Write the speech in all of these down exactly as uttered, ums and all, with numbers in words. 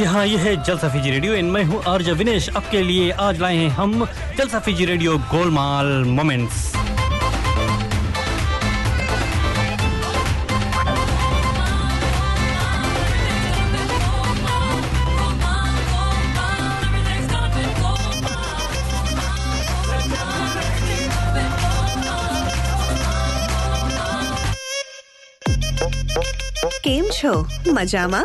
जी हाँ, यह है जलसा फीजी रेडियो एंड मैं हूँ आरजे विनेश। आपके लिए आज लाए हैं हम Jalsa Fiji radio Golmaal moments. केम छो मजामा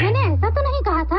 मैंने ऐसा तो नहीं कहा था।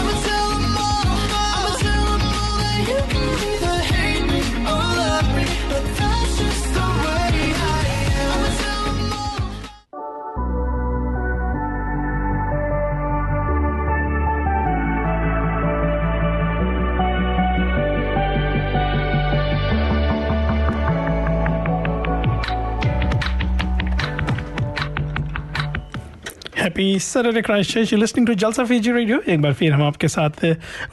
I'ma tell them all, I'ma tell them all that you can either hate me or love me, but that's just the way I am. I'ma tell them happy Saturday Christchurch. You listening to Jalsa Fiji radio. एक बार फिर हम आपके साथ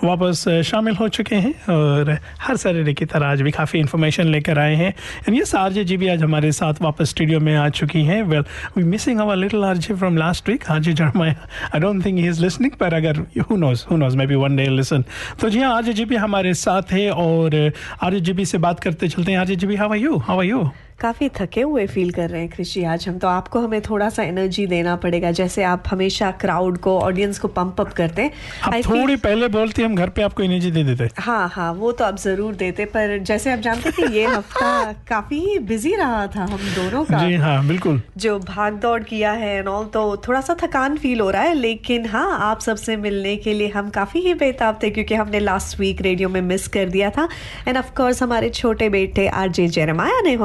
वापस शामिल हो चुके हैं और हर सैटरडे की तरह आज भी काफ़ी इन्फॉर्मेशन लेकर आए हैं। एंड यस, आरजे जी भी आज हमारे साथ वापस स्टूडियो में आ चुकी हैं। Well, we missing our little RJ from last week. RJ Jeremiah, I don't think he is listening, पर अगर who knows who knows maybe one day listen. तो जी हाँ, आरजे जी भी हमारे साथ है और आरजे जी भी से बात करते चलते हैं। आरजे जी भी, how are you how are you? काफ़ी थके हुए फील कर रहे हैं कृषि। आज हम तो आपको हमें थोड़ा सा एनर्जी देना पड़ेगा, जैसे आप हमेशा क्राउड को, ऑडियंस को पम्प अप करते हैं। आप थोड़ी पहले बोलते हम घर पे आपको एनर्जी दे देते। हाँ हाँ, वो तो आप ज़रूर देते, पर जैसे आप जानते कि ये हफ्ता काफ़ी बिजी रहा था हम दोनों का। जी हाँ, बिल्कुल, जो भाग दौड़ किया है एंड ऑल, तो थोड़ा सा थकान फील हो रहा है। लेकिन हाँ, आप सबसे मिलने के लिए हम काफ़ी ही बेताब थे, क्योंकि हमने लास्ट वीक रेडियो में मिस कर दिया था। एंड ऑफकोर्स हमारे छोटे बेटे आरजे जेरेमाया ने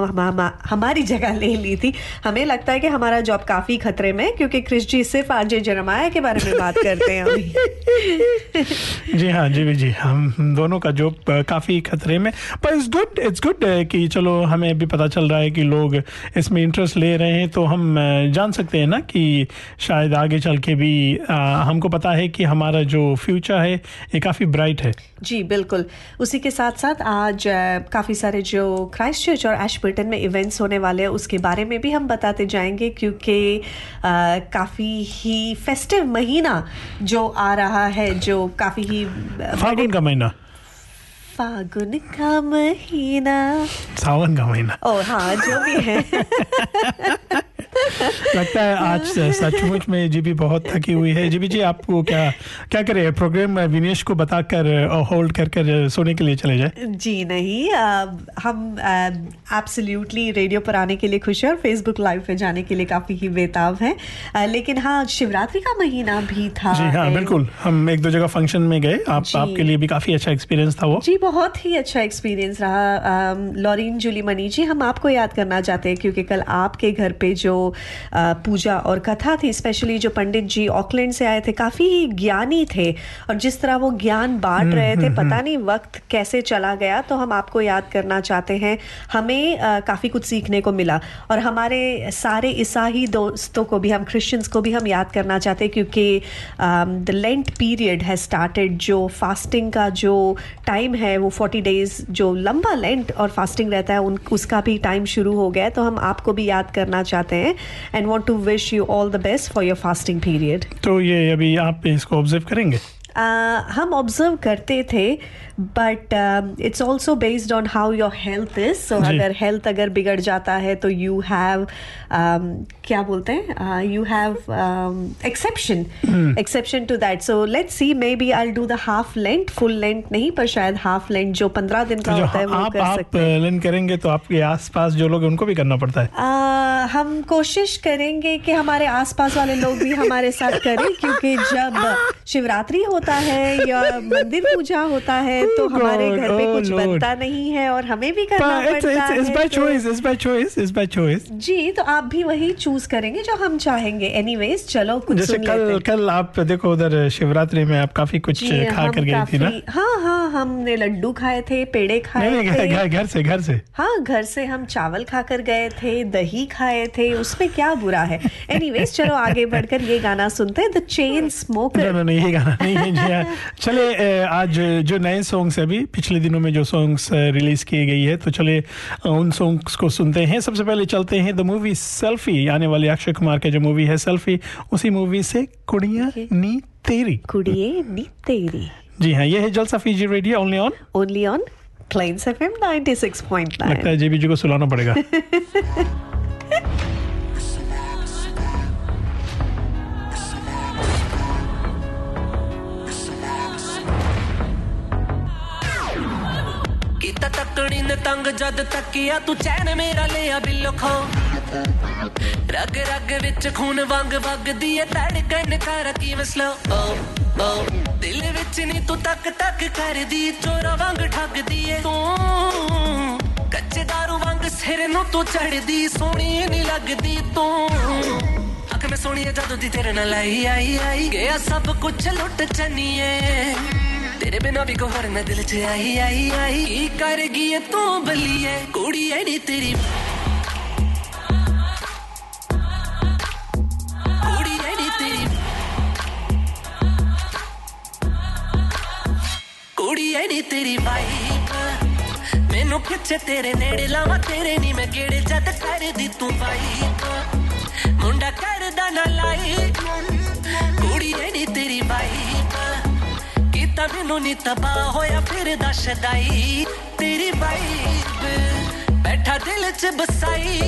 हम हमारी जगह ले ली थी। हमें लगता है कि हमारा जॉब काफी खतरे में, क्योंकि क्रिश जी सिर्फ आरजे जेरेमाया के बारे में बात करते हैं अभी। जी हाँ जी जी, हम दोनों का जॉब काफी खतरे में, पर इट्स गुड इट्स गुड कि चलो हमें भी पता चल रहा है कि लोग इसमें इंटरेस्ट ले रहे हैं, तो हम जान सकते हैं ना कि शायद आगे चल के भी आ, हमको पता है कि हमारा जो फ्यूचर है ये काफी ब्राइट है। जी बिल्कुल, उसी के साथ साथ आज काफ़ी सारे जो क्राइस्टचर्च और एशबर्टन में इवेंट्स होने वाले हैं उसके बारे में भी हम बताते जाएंगे, क्योंकि काफ़ी ही फेस्टिव महीना जो आ रहा है, जो काफ़ी ही फागुन का महीना फागुन का महीना सावन का महीना, ओ हाँ, जो भी है। लगता है आज सचमुच में जीबी बहुत थकी हुई है। जीबी जी, आपको क्या क्या करे प्रोग्राम विनेश को बताकर होल्ड कर कर सोने के लिए चले जाए? जी नहीं, आ, हम एब्सोल्युटली रेडियो पर आने के लिए खुश हैं और फेसबुक लाइव पे जाने के लिए काफ़ी ही बेताब हैं। लेकिन हाँ, शिवरात्रि का महीना भी था। जी हाँ बिल्कुल, हम एक दो जगह फंक्शन में गए। आप, आपके लिए भी काफ़ी अच्छा एक्सपीरियंस था वो? जी बहुत ही अच्छा एक्सपीरियंस रहा। लॉरिन जूली मनी जी, हम आपको याद करना चाहते हैं, क्योंकि कल आपके घर पर जो पूजा और कथा थी, स्पेशली जो पंडित जी ऑकलैंड से आए थे, काफ़ी ज्ञानी थे और जिस तरह वो ज्ञान बांट रहे थे, पता नहीं वक्त कैसे चला गया। तो हम आपको याद करना चाहते हैं, हमें काफ़ी कुछ सीखने को मिला। और हमारे सारे ईसाई दोस्तों को भी, हम क्रिश्चियंस को भी हम याद करना चाहते हैं, क्योंकि the Lent period has started. जो फास्टिंग का जो टाइम है वो फोर्टी डेज़ जो लंबा लेंट और फास्टिंग रहता है उन उसका भी टाइम शुरू हो गया है। तो हम आपको भी याद करना चाहते हैं and want to wish you all the best for your fasting period. तो ये अभी आप इसको ऑब्जर्व करेंगे? Uh, हम ऑब्जर्व करते थे, but it's also based on how your health is. So अगर हेल्थ अगर बिगड़ जाता है तो यू हैव क्या बोलते हैं, you have exception exception to that. So let's see, maybe I will do the half Lent, full Lent नहीं, पर शायद हाफ लेंट जो पंद्रह दिन का होता है वो आप, कर आप सकते हैं। लेंट करेंगे तो आपके आसपास जो लोग हैं उनको भी करना पड़ता है। uh, हम कोशिश करेंगे कि हमारे आसपास वाले लोग भी हमारे साथ करें, क्योंकि जब शिवरात्रि होता है या मंदिर पूजा होता है तो हमारे घर पे कुछ बनता नहीं है और हमें भी करना पड़ता है। It's by choice, it's by choice, it's by choice. जी, तो आप भी वही चूज करेंगे जो हम चाहेंगे। एनीवेज, चलो कुछ सुन लेते हैं। जैसे कल कल आप देखो उधर शिवरात्रि में आप काफी कुछ खा कर गई थी ना? हाँ हाँ, हमने लड्डू खाए थे, पेड़े खाए थे घर से घर से हाँ घर से हम चावल खा कर गए थे, दही खाए थे, उसमें क्या बुरा है। एनीवेज, चलो आगे बढ़कर ये गाना सुनते हैं, द चेन स्मोकर। ये गाना नहीं है। चले आज जो नए सॉन्ग्स है, अभी पिछले दिनों में जो सॉन्ग्स रिलीज किए गई है, तो चले उन सॉन्ग्स को सुनते हैं। सबसे पहले चलते हैं द मूवी सेल्फी, आने वाली अक्षय कुमार की जो मूवी है सेल्फी, उसी मूवी से कुड़िया नी तेरी। कुड़िये नी तेरी, जी हाँ। ये है Jalsa Fiji radio, only on only on Plains FM ninety six point nine. लगता है जेबीजी को सुलाना पड़ेगा। तकड़ी ने तंग जद तकिया तू चैन मेरा लिया बिल्लो खो, रग रग विच खून वांग वगदी ए धड़कन कर की मसलो। ओ ओ दिल विच नी तू तक तक करदी, चोरा वांग ठगदी ए तू, कच्चे दारू वांग सिर नू तू चढ़दी, सोहनी नी लगदी तू। अख मैं सोहनी जदों दी तेरे नाल आई आई आई, गया सब कुछ लुट चनिए, तेरे बिना भी कोहर ना दिल च आई आई आई, की कर गई तू बलिए कुड़ी नी तेरी, कुड़ी नी तेरी, कुड़ी नी तेरी वाइब, मैनू खिच्चे तेरे नेड़े लावा, तेरे नी मैं गेड़े जद कर दी तू वाइब, मुंडा कर दा ना लाई, कुड़ी नी तेरी वाइब, मैनू नी तबाह होया फिर दशदाई, तेरी वाइब बैठा दिल च बसाई।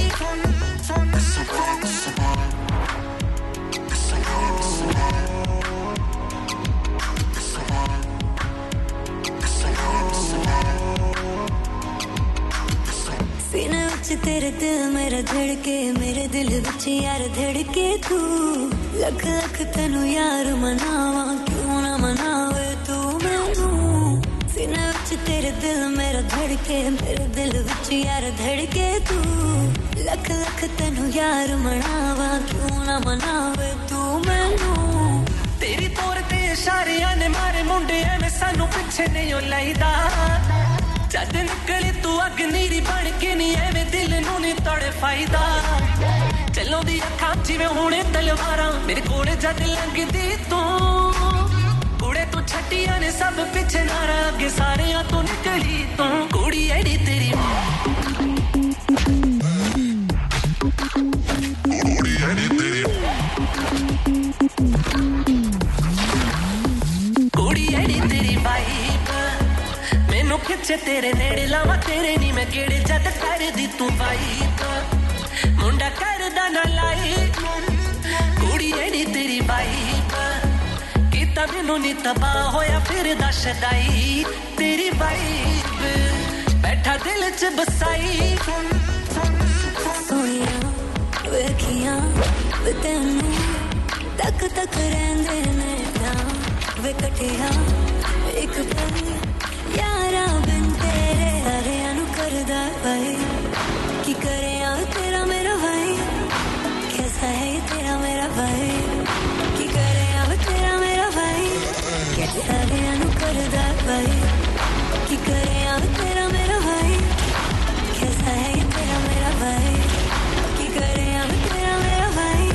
सीने विच तेरे दिल मेरा धड़के, मेरे दिल विच यार धड़के तू, लख लख तेनू यार मनावा क्यों ना मनावे तू मैनू। सीने विच तेरे दिल मेरा धड़के, मेरे दिल विच यार धड़के तू, लख लख तेनू यार मनावा क्यों ना मनावे तू मैनू। तेरी तौर ते इशारियां ने मारे मुंडे एवें सानू पिछे नहीं लाईदा, जद निकले तू अग्नि री बन के नी एवें दिल नू नी तड़फाईदा, चलो दी अखां जिवें हुणे तलवारां मेरे कोले जद लंघदी तू, कुड़े तू छटियां ने सब पिछे नारा अगे सारेयां तू निकली तू, कुड़ी एड़ी तेरी कुड़ी एड़ी तेरी कुड़ी एड़ी तेरी वाइब, मैनू खिच्चे तेरे नेड़े लावा, तेरे नी मैं गेड़े जद कर दी तू वाइब, मुंडा कर दा ना लाई, कुड़ी एड़ी तेरी वाइब, कीता मैनू नी तबाह होया फिर दशदाई, तेरी वाइब बैठा दिल च बसाई। सोनिया वेखिया वे तेनू तक तक रहंदे ने ना, वे कटिया एक पल यारा बिन तेरे सारेयां नू करदा भाई, की करे तेरा मेरा भाई, पर्दा भाई कि करे यार तेरा मेरा भाई, कैसा है ये तेरा मेरा भाई कि करे यार तेरा मेरा भाई।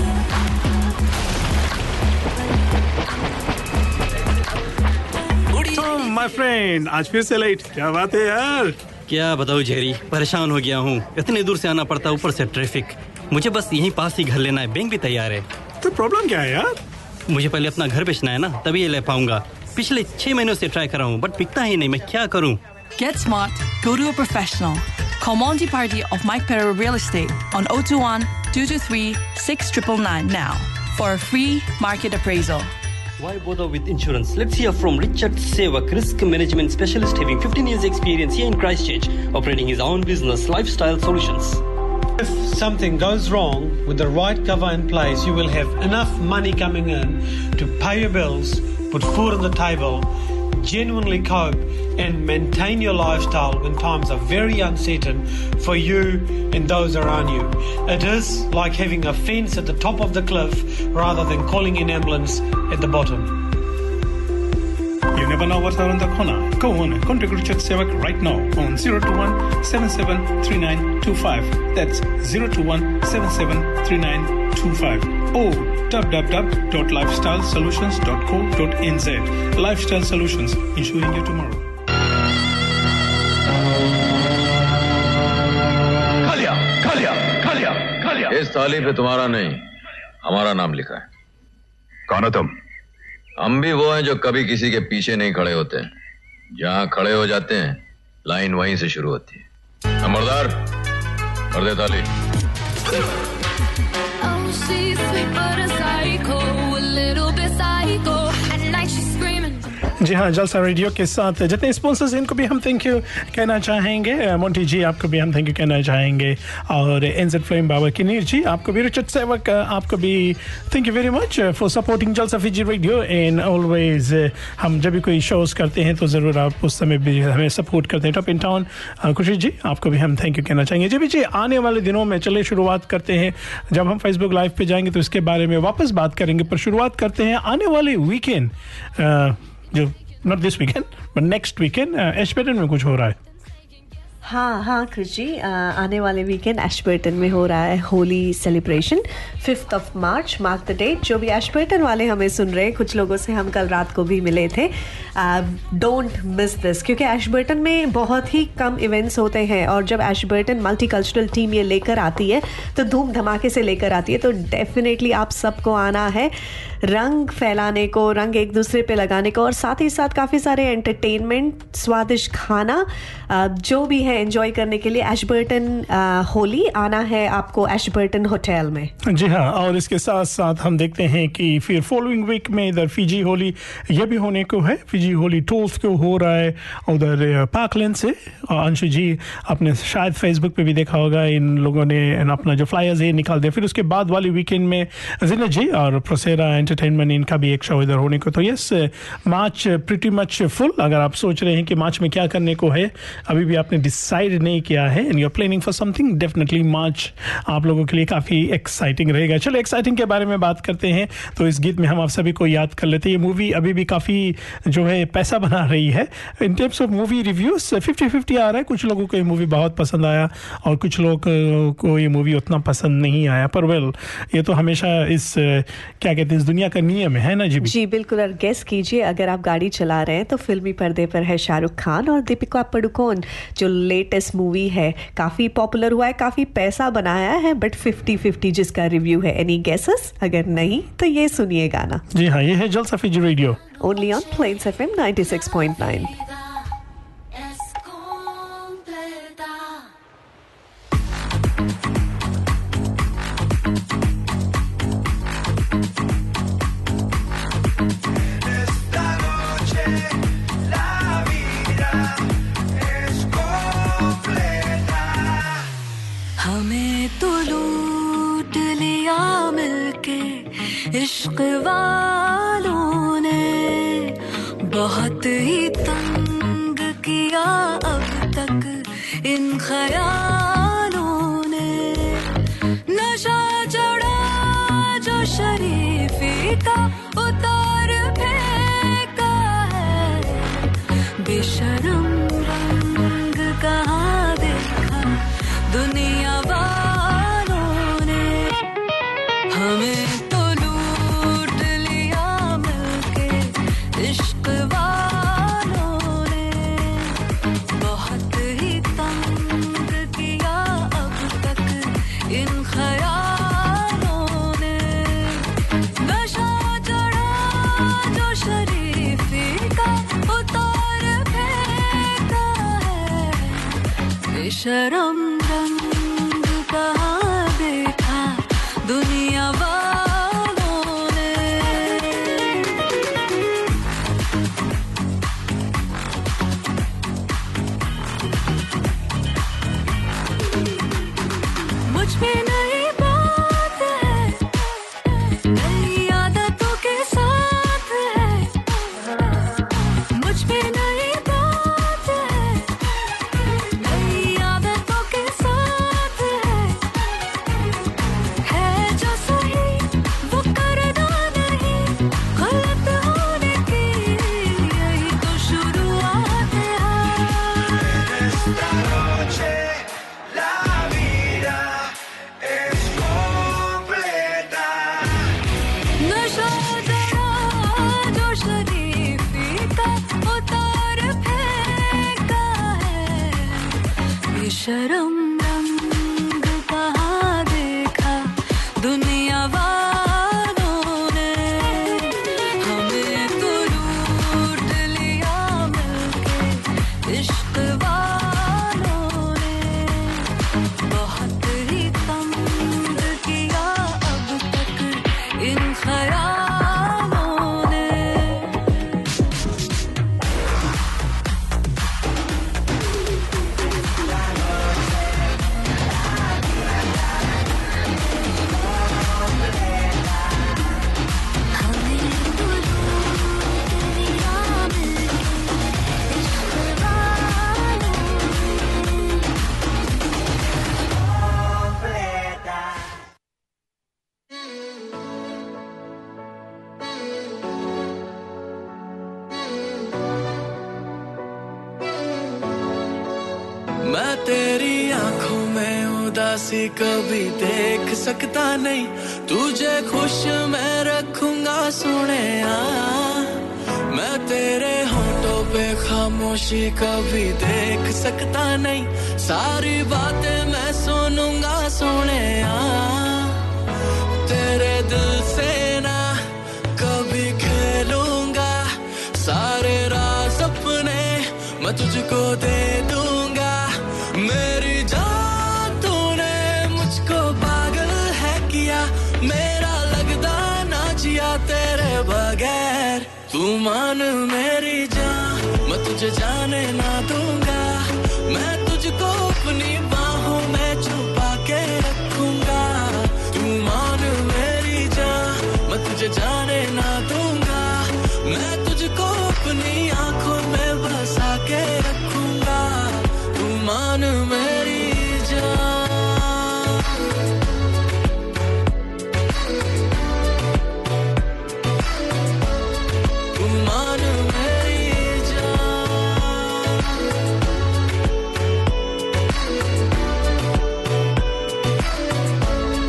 Tom, my friend, आज फिर से लेट, क्या बात है यार? क्या बताऊँ जेरी, परेशान हो गया हूँ। इतने दूर से आना पड़ता है, ऊपर से ट्रैफिक। मुझे बस यहीं पास ही घर लेना है, बैंक भी तैयार है। तो प्रॉब्लम क्या है यार? मुझे पहले अपना घर बेचना है ना, तभी ये ले पाऊंगा। पिछले छह महीनों से ट्राई कर रहा हूँ बट बिकता ही नहीं, मैं क्या करूँ? Get smart, go to a professional. Call Monty Party of Mike Perro Real Estate on zero two one two two three six nine nine nine now for a free market appraisal. Why bother with insurance? Let's hear from Richard Sevak, risk management specialist having fifteen years experience here in Christchurch, operating his own business, Lifestyle Solutions. If something goes wrong, with the right cover in place, you will have enough money coming in to pay your bills, put food on the table, genuinely cope and maintain your lifestyle when times are very uncertain for you and those around you. It is like having a fence at the top of the cliff rather than calling an ambulance at the bottom. You never know what's around the corner. Go on, contact Richard Sevak right now on zero two one seven seven three nine two five. That's zero two one seven seven three nine two five. Or double-u double-u double-u dot lifestyle solutions dot co dot n z. Lifestyle Solutions, ensuring you tomorrow. खालिया, खालिया, खालिया, खालिया। इस थाली पे तुम्हारा नहीं, हमारा नाम लिखा है। कौन हो तुम? हम भी वो हैं जो कभी किसी के पीछे नहीं खड़े होते हैं। जहाँ खड़े हो जाते हैं, लाइन वहीं से शुरू होती है। अमरदार, कर दे थाली। जी हाँ, जलसा रेडियो के साथ जितने स्पॉन्सर्स, इनको भी हम थैंक यू कहना चाहेंगे। मोंटी जी, आपको भी हम थैंक यू कहना चाहेंगे। और एनजेड फ्लेम बाबा किनीर जी, आपको भी, रिचर्ड सेवक, आपको भी thank you very much for supporting Jalsa Fiji radio and always. हम जब भी कोई शोज करते हैं तो ज़रूर आप उस समय भी हमें सपोर्ट करते हैं। टॉप इन टाउन खुशी जी, आपको भी हम थैंक यू कहना चाहेंगे। जी भी जी, आने वाले दिनों में चले शुरुआत करते हैं। जब हम फेसबुक लाइव पर जाएंगे तो इसके बारे में वापस बात करेंगे, पर शुरुआत करते हैं आने वाले वीकेंड, जो not this weekend but next weekend Ashburton में कुछ हो रहा है। हाँ हाँ कृष जी, आने वाले वीकेंड एशबर्टन में हो रहा है Holi celebration, fifth of March, mark the date. जो भी एशबर्टन वाले हमें सुन रहे हैं, कुछ लोगों से हम कल रात को भी मिले थे, डोंट मिस दिस, क्योंकि एशबर्टन में बहुत ही कम इवेंट्स होते हैं और जब एशबर्टन मल्टीकल्चरल टीम ये लेकर आती है तो धूम धमाके से लेकर आती है। तो डेफिनेटली आप सबको आना है, रंग फैलाने को, रंग एक दूसरे पे लगाने को, और साथ ही साथ काफ़ी सारे एंटरटेनमेंट, स्वादिष्ट खाना जो भी है एंजॉय करने के लिए। एशबर्टन होली आना है आपको एशबर्टन होटल में। जी हाँ, और इसके साथ साथ हम देखते हैं कि फिर फॉलोइंग वीक में इधर फिजी होली यह भी होने को है। फिजी होली टोल्स को हो रहा है उधर पार्कलैंड से। अंशु जी, आपने शायद फेसबुक पे भी देखा होगा, इन लोगों ने अपना जो फ्लायर्स है निकाल दिया। फिर उसके बाद वाले वीकेंड में जिना जी और प्रोसेरा एंटरटेनमेंट, इनका भी एक शो इधर होने को। तो yes, March pretty much full. अगर आप सोच रहे हैं कि मार्च में क्या करने को है, अभी भी आपने डिसाइड नहीं किया है and you are planning for something, definitely March आप लोगों के लिए काफ़ी एक्साइटिंग रहेगा। चलो एक्साइटिंग के बारे में बात करते हैं तो इस गीत में हम आप सभी को याद कर लेते हैं। ये मूवी अभी भी काफ़ी जो है पैसा बना रही है। In terms of movie reviews fifty fifty आ रहा है। कुछ लोगों को ये मूवी बहुत पसंद आया और कुछ लोगों को ये मूवी उतना पसंद नहीं आया, पर वेल ये तो हमेशा इस क्या कहते हैं, दुनिया का नियम है ना जी? जी बिल्कुल। और गेस कीजिए, अगर आप गाड़ी चला रहे हैं तो फिल्मी पर्दे पर है शाहरुख खान और दीपिका पादुकोण। जो लेटेस्ट मूवी है काफ़ी पॉपुलर हुआ है, काफ़ी पैसा बनाया है, बट फिफ्टी फिफ्टी जिसका रिव्यू है। Any guesses? अगर नहीं तो ये सुनिए गाना। जी हाँ, ये है Jalsa Fiji radio, only on Plains FM ninety six point nine. इश्क वालों ने बहुत ही तंग किया अब तक, इन ख्यालों ने नशा चढ़ा जो शरीफी का उतार फेंका है, शर्म रंग कहाँ देखा दुनिया वालों ने। मुझ पे नई बात है, नई आदतों के साथ है। मुझ पे नई बात है, नई आदतों के साथ है। है जो सही वो करना नहीं, गलत होने की यही तो शुरुआत है। नशा जरा जो शरीफी का उतार फेंका है। ये शर्म रंग कहाँ देखा दुनिया वालों ने। हमें तो लूट लिया मिलके इश्क़ वालों ने। बहुत ही तंग किया अब तक इन खराबों ने। हमें तो लूट लिया मिलके इश्क़ वालों ने। मैं तेरी आंखों में उदासी कभी देख सकता नहीं। तुझे खुश मैं रखूंगा सुने आ। मैं तेरे होठों पे खामोशी कभी देख सकता नहीं। सारी बातें मैं सुनूंगा सुने आ। तेरे दिल से ना कभी खेलूंगा। सारे राज अपने मैं तुझको दे दूंगा। मेरी जान तूने मुझको पागल है किया। मेरा लगदा ना जिया तेरे बगैर। तू मान मेरी जान मैं तुझे जाने ना दूंगा। मैं तुझको अपनी बाहों में छुपा के रखूंगा। तू मान मेरी जान मैं तुझे जाने ना दूंगा। मैं तुझको अपनी आंखों में बसा के रखूंगा। तू मान मेरी जान। तू मान मेरी जान।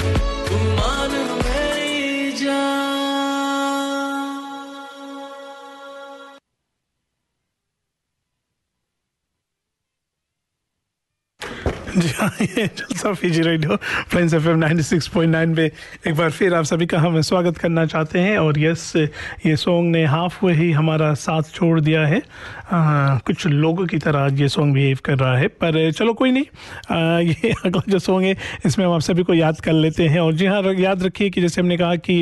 तू मान मेरी जान। जी हाँ, ये Jalsa Fiji radio friends F M ninety six point nine पे एक बार फिर आप सभी का हम स्वागत करना चाहते हैं। और यस, ये सॉन्ग ने हाफ वे ही हमारा साथ छोड़ दिया है। आ, कुछ लोगों की तरह ये सॉन्ग बिहेव कर रहा है, पर चलो कोई नहीं। आ, ये अगला जो सॉन्ग है इसमें हम आप सभी को याद कर लेते हैं। और जी हाँ, याद रखिए कि जैसे हमने कहा कि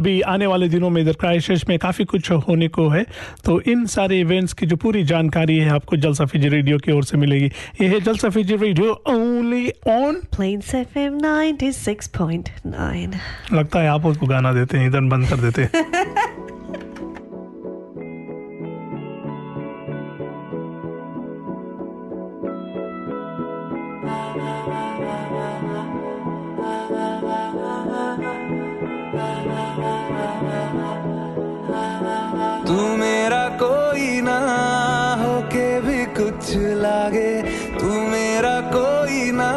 अभी आने वाले दिनों में इधर क्राइसिस में काफ़ी कुछ होने को है। तो इन सारे इवेंट्स की जो पूरी जानकारी है आपको जलसा फीजी रेडियो की ओर से मिलेगी। ये है Jalsa Fiji radio only on Plains F M ninety six point nine. लगता है आप उसको गाना देते हैं, इधर बंद कर देते हैं। तू मेरा कोई ना होके भी कुछ लागे। तू मेरा कोई ना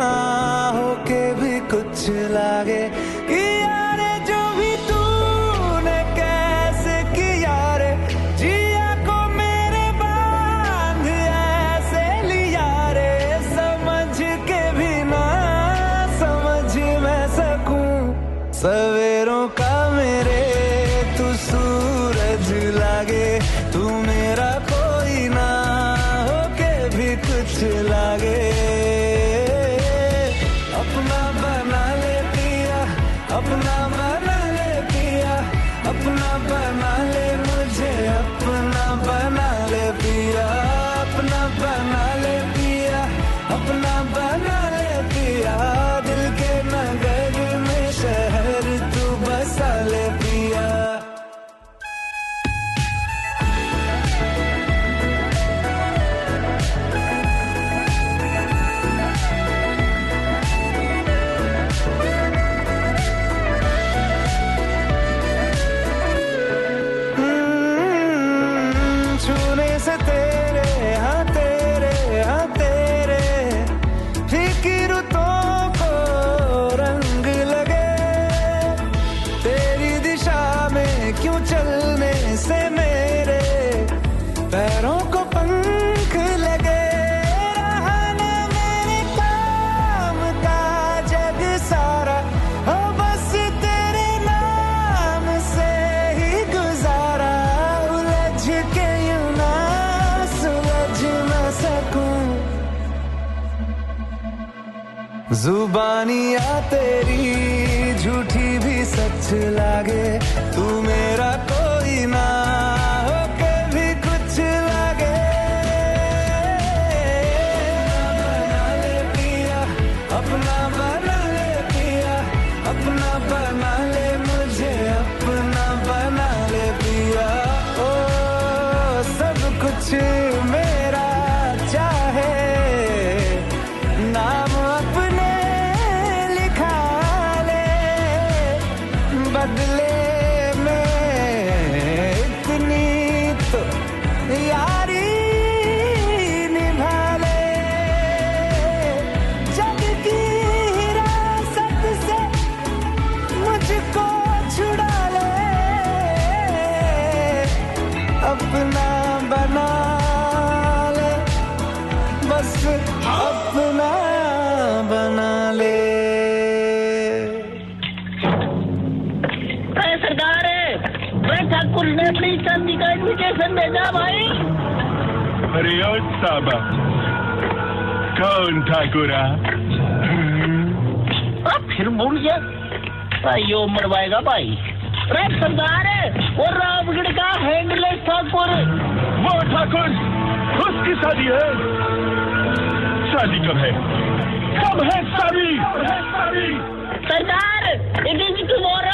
होके भी कुछ लागे। कि यारे जो भी तूने कैसे किया रे, जिया को मेरे बांध ऐसे लिया रे। समझ के भी ना समझ मैं सकूं। सवेरों का मेरे तू सूरज लागे। तू मेरा कोई ना होके भी कुछ लागे। जुबानियाँ तेरी झूठी भी सच लागे, तू मेरा कोई ना हो के भी कुछ लागे। बना ले पिया अपना, बना ले पिया अपना, बना ले मुझे अपना, बना ले पिया। ओ सब कुछ मेरा चाहे नाम अपने लिखा ले, बदले में इतनी तो यारी निभा ले। जग की हिरासत से मुझको छुड़ा ले, अपना बना ले, बस अपना बना ले। अरे सरदार है ठाकुर ने अपनी शादी का इन्विटेशन भेजा भाई। अरे ओ साबा, कौन ठाकुरा? अब फिर भूल गया, ये उम्र पाएगा भाई। अरे सरदार है वो रामगढ़ का हैंडलेस ठाकुर। वो ठाकुर उसकी शादी है। शादी कब है? कब है शादी? सरदार इट इज टुमारो।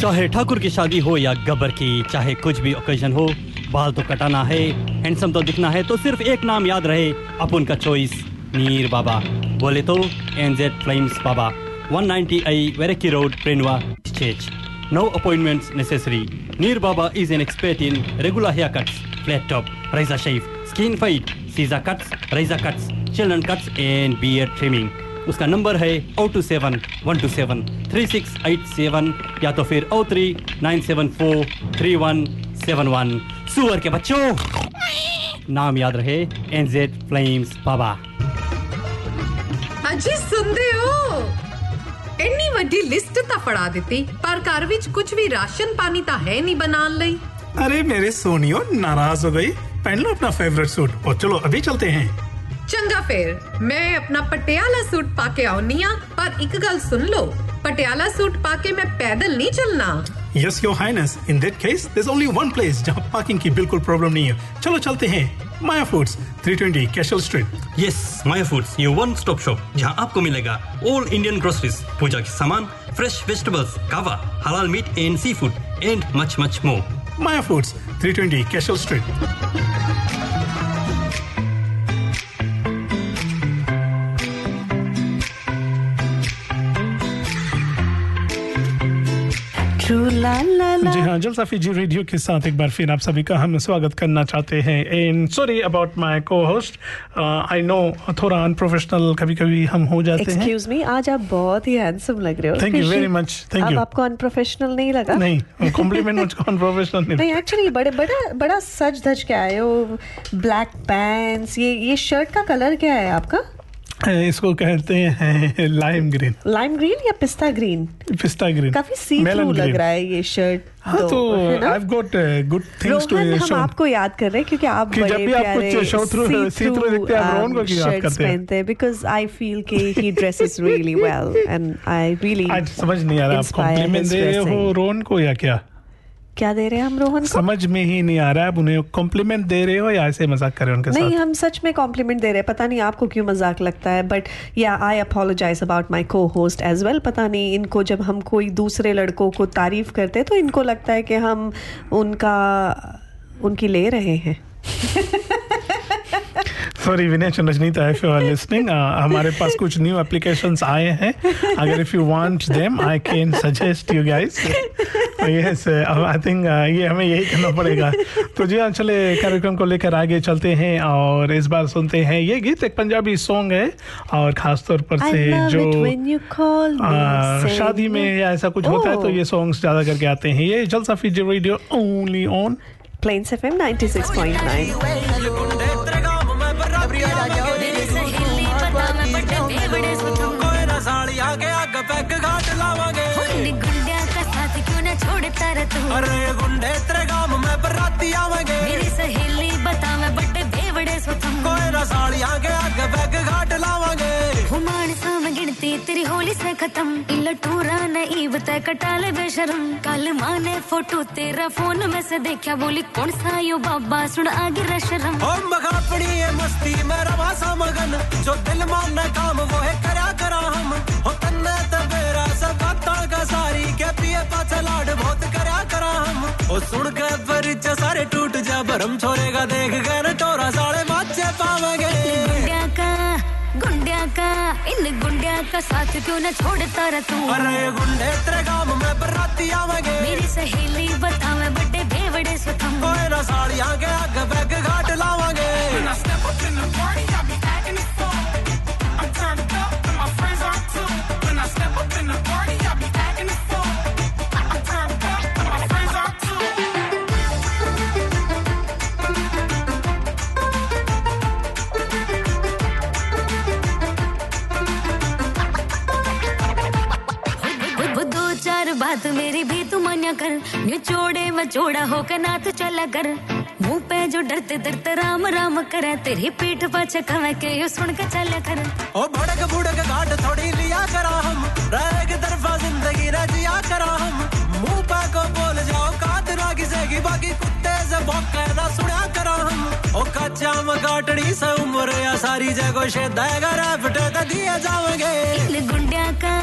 चाहे ठाकुर की शादी हो या गब्बर की, चाहे कुछ भी ओकेजन हो, बाल तो कटाना है, हैंडसम तो दिखना है, तो सिर्फ एक नाम याद रहे, अपन का चॉइस मीर बाबा। बोले तो एनजेड फ्लेम्स बाबा, one ninety A Veraki Road, Prenwa Church. No appointments necessary. Nir Baba is an expert in regular haircuts, flat top, razor shave, skin fade, scissor cuts, razor cuts, children cuts and beard trimming. उसका number है zero two seven one two seven three six eight seven या तो फिर zero three nine seven four three one seven one. सुअर के बच्चों, नाम याद रहे N Z Flames Baba. अजी सुनते हो? इतनी बड़ी लिस्ट ता पढ़ा देती पर कार विच कुछ भी राशन पानी ता है नहीं बनान लई। अरे मेरे सोनियो नाराज हो गई, पहन लो अपना फेवरेट सूट और चलो अभी चलते हैं। चंगा फेर मैं अपना पटियाला सूट पाके आउनी आ, पर एक गल सुन लो, पटियाला सूट पाके मैं पैदल नहीं चलना। Yes your highness, in that case there is only one place जहां पार्किंग की बिल्कुल प्रॉब्लम नहीं है, चलो चलते हैं। Maya foods three twenty Cashel street. Yes Maya foods ये वन स्टॉप शॉप जहां आपको मिलेगा ऑल इंडियन ग्रोसरीज, पूजा के सामान, फ्रेश वेजिटेबल्स, कावा, हलाल meat and sea food and much much more. Maya foods three twenty Cashel street. जी हाँ, जलसाफी जी रेडियो के साथ एक बार फिर आप सभी का हम स्वागत करना चाहते हैं। And sorry about my co-host, I know थोड़ा अनप्रोफेशनल कभी कभी हम हो जाते हैं। एक्सक्यूज मी, आज आप बहुत ही हैंडसम लग रहे हो। Thank you very much, thank you. आपको अनप्रोफेशनल नहीं लगा? नहीं, कॉम्प्लीमेंट मुझको अनप्रोफेशनल नहीं। नहीं एक्चुअली बड़े बड़ा बड़ा सज धज के आए हो, ब्लैक पैंट्स, ये ये शर्ट का कलर क्या है आपका? इसको कहते हैं लाइम ग्रीन। लाइम ग्रीन या पिस्ता ग्रीन? पिस्ता ग्रीन, काफी सी थ्रू लग रहा है ये शर्ट। हाँ तो I've got good things to show। हम आपको याद कर रहे हैं क्योंकि आप बड़े प्यारे सी थ्रू दिखते हैं, आप रोहन को याद करते हैं। Because I feel कि he dresses really well and I really आज समझ नहीं आ रहा आप कॉम्प्लीमेंट दे रहे हो रोहन को या क्या क्या दे रहे हैं हम रोहन को? समझ में ही नहीं आ रहा है, आप उन्हें कॉम्प्लीमेंट दे रहे हो या ऐसे मजाक कर रहे हो उनके साथ? नहीं हम सच में कॉम्प्लीमेंट दे रहे हैं, पता नहीं आपको क्यों मजाक लगता है। बट या I apologise about my co-host as well. पता नहीं इनको जब हम कोई दूसरे लड़कों को तारीफ करते हैं तो इनको लगता है कि हम उनका उनकी ले रहे हैं। Sorry Vinay Chandranita, if you are listening, हमारे पास कुछ न्यू एप्लीकेशंस आए हैं, अगर if you want them I can suggest you guys. Yes I think ये हमें यही करना पड़ेगा। तो जी हाँ, चले कार्यक्रम को लेकर आगे चलते हैं और इस बार सुनते हैं ये गीत, एक पंजाबी सॉन्ग है और खासतौर पर से जो uh, शादी में या ऐसा कुछ oh. होता है तो ये सॉन्ग्स ज़्यादा करके आते हैं। ये Jalsa Fiji radio only on Plains F M ninety six point nine। अरे गुंडे तेरे गांव में बराती आवांगे, मेरी सहेली बता मैं बड़े बेवड़े सो तुम सालियां के अग बैग घाट लावांगे। हुमाण साम गिनती तेरी होली से खत्म, इलटूरा न ईब तय कटाले बेशरम। कल माँ ने फोटो तेरा फोन में से देखा, बोली कौन सा यो बाबा सुन आगे रशरम। हम मगापड़ी है मस्ती मेरा भाषा मगन, जो दिल माना काम वो है करा करा हम। हो तन्ने तबेरा सब तागा सारी के पिए पाछा लाड बहुत करा करा हम। ओ सुन के परिच सारे टूट जा, भरम छोड़ेगा देख कर टोरा सारे माचे पावेंगे। गुंडिया का गुंडिया का इन गुंडिया का साथ क्यों न छोड़ता रह तू। अरे गुंडे तेरे गांव में बराती आवेंगे, मेरी सहेली बतावे बड़े भेवड़े सुथम। कोई ना साड़ियां के आग बैग घाट लावांगे। बात मेरी भी तू मान्या कर, निचोड़े मचोड़ा होकर नाथ चला कर। मुँह पे जो डरते डरते राम राम करे, तेरी पीठ पाछे खवे के यो सुन के चला कर। ओ भड़क भुड़क घाट थोड़ी लिया करा हम, रह के तरफा जिंदगी ना जिया करा हम। मुँह पे को बोल जाओ कात ना घिसेगी, बाकी कुत्ते से भौंके ना सुना करा हम। ओ कच्चा मगाटड़ी से उम्र या सारी जगह शेदा करा फटे तो दिए जाओगे। इन गुंडिया का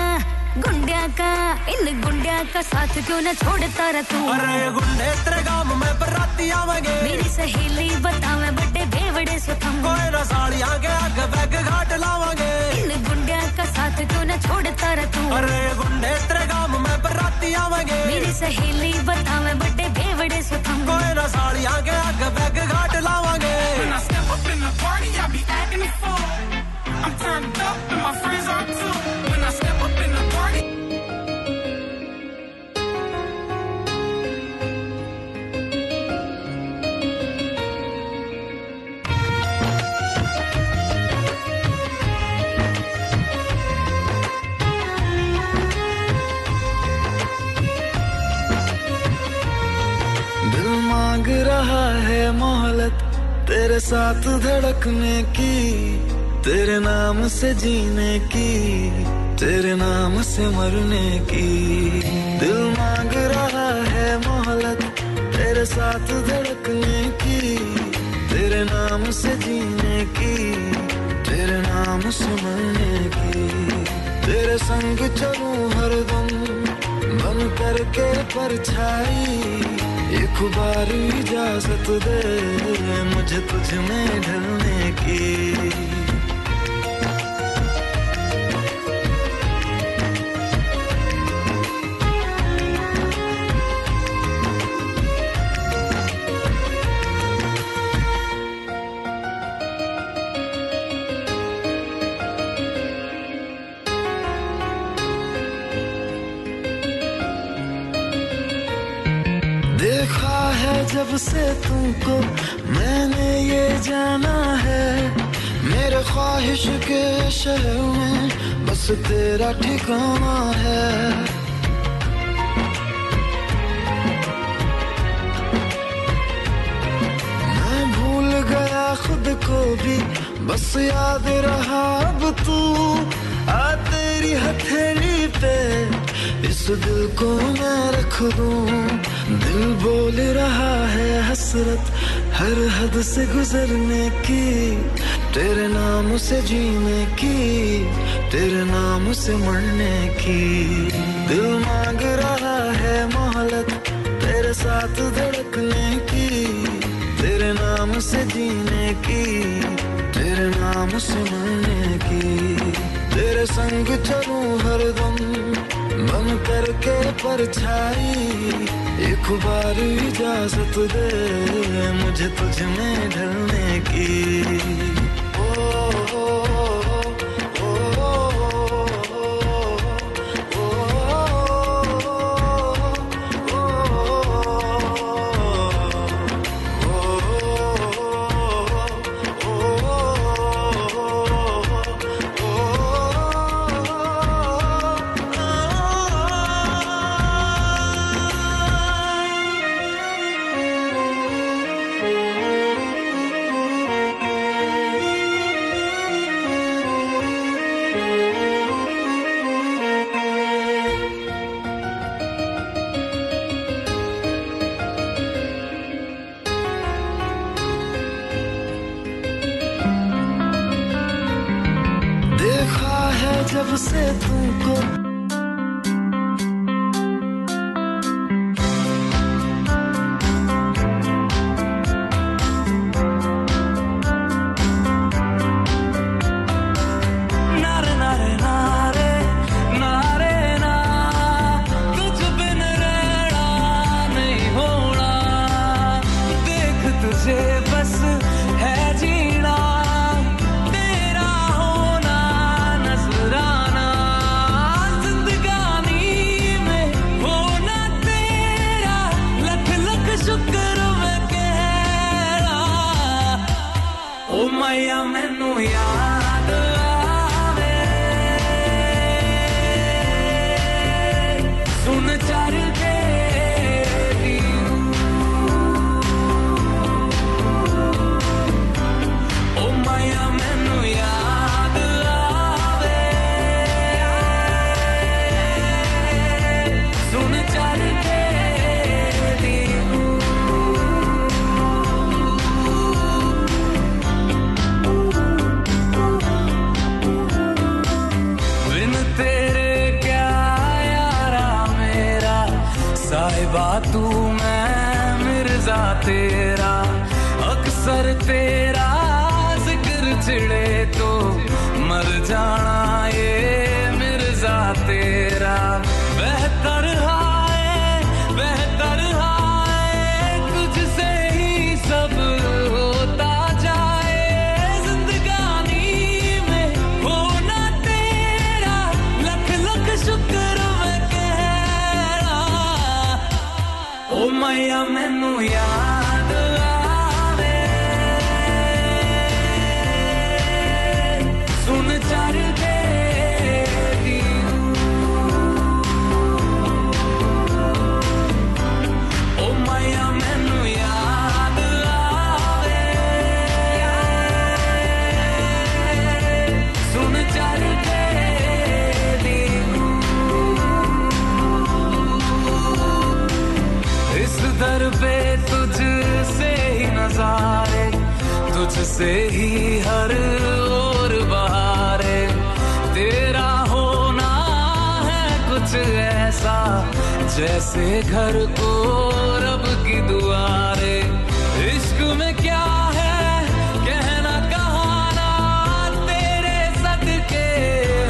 गुंडिया का इन गुंडिया का साथ क्यों न छोड़ता रह तू। अरे गुंडे तेरे गांव में बराती आवेंगे, मेरी सहेली बतावे बड़े भेवड़े सुथम। कोई ना साड़ियां के आग बैग घाट लावांगे। इन गुंडिया का साथ क्यों न छोड़ता रह तू। अरे गुंडे तेरे गांव में बराती आवेंगे, मेरी सहेली बतावे बड़े भेवड़े सुथम। कोई ना साड़ियां के आग बैग घाट लावांगे। When I step up in the party, I be acting a fool. I'm turned up and my friends are too. When I step up in the मांग रहा है मोहलत तेरे साथ धड़कने की, तेरे नाम से जीने की, तेरे नाम से मरने की। दिल मांग रहा है मोहलत तेरे साथ धड़कने की, तेरे नाम से जीने की, तेरे नाम से मरने की। तेरे संग चलूं हरदम बन करके परछाई, एक बार इजाजत दे मुझे तुझ में ढलने की। जब से तुमको मैंने ये जाना है, मेरे ख्वाहिश के शहर में बस तेरा ठिकाना है। मैं भूल गया खुद को भी, बस याद रहा अब तू। आ तेरी हथेली पे इस दिल को मैं रख दूं। दिल बोल रहा है हसरत हर हद से गुजरने की, तेरे नाम से जीने की, तेरे नाम से मरने की। दिल मांग रहा है मोहलत तेरे साथ धड़कने की, तेरे नाम से जीने की, तेरे नाम से मरने की। तेरे संग चलूं हरदम बन करके परछाई, एक बार इजाजत दे मुझे तुझ में ढलने की। ओ, ओ, ओ, ओ, ओ, जब से तुमको तेरा अक्सर तेरा जिक्र चिड़े तो मर जाना ये मिर्जा तेरा बेहतर है बेहतर है तुझसे ही सब होता जाए जिंदगानी में होना तेरा लख लख शुक्र मैं कह रहा ओ मैया मैनू याद तुझसे ही हर ओर बहारे तेरा होना है कुछ ऐसा जैसे घर को रब की दुआरे इश्क में क्या है कहना कहाना तेरे सदके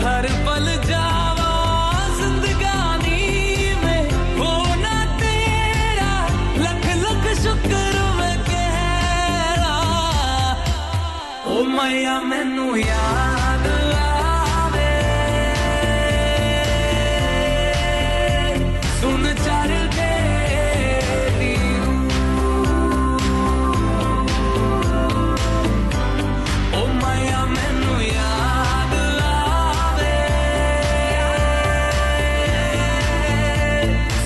हर पल जावा जिंदगानी में होना तेरा लख लख शुक्र ओ मैया मैनू याद आवे सुन चल तेरी ओ मैया मैनू याद आवे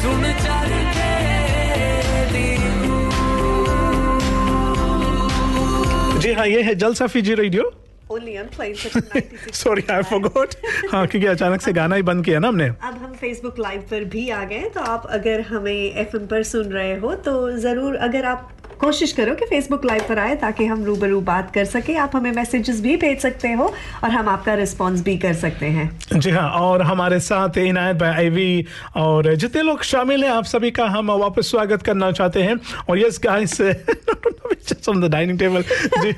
सुन चल तेरी। जी हाँ, ये है Jalsa Fiji radio. Sorry I forgot. हाँ, क्योंकि अचानक से गाना ही बंद किया ना हमने। अब हम फेसबुक लाइव पर भी आ गए, तो आप अगर हमें एफएम पर सुन रहे हो तो ज़रूर अगर आप कोशिश करो कि फेसबुक लाइव पर आए ताकि हम रूबरू बात कर सकें। आप हमें मैसेजेस भी भेज सकते हो और हम आपका रिस्पॉन्स भी कर सकते हैं। जी हाँ, और हमारे साथ इनायत भाई आईवी और जितने लोग शामिल हैं आप सभी का हम वापस स्वागत करना चाहते हैं। और yes guys from the dining table. जी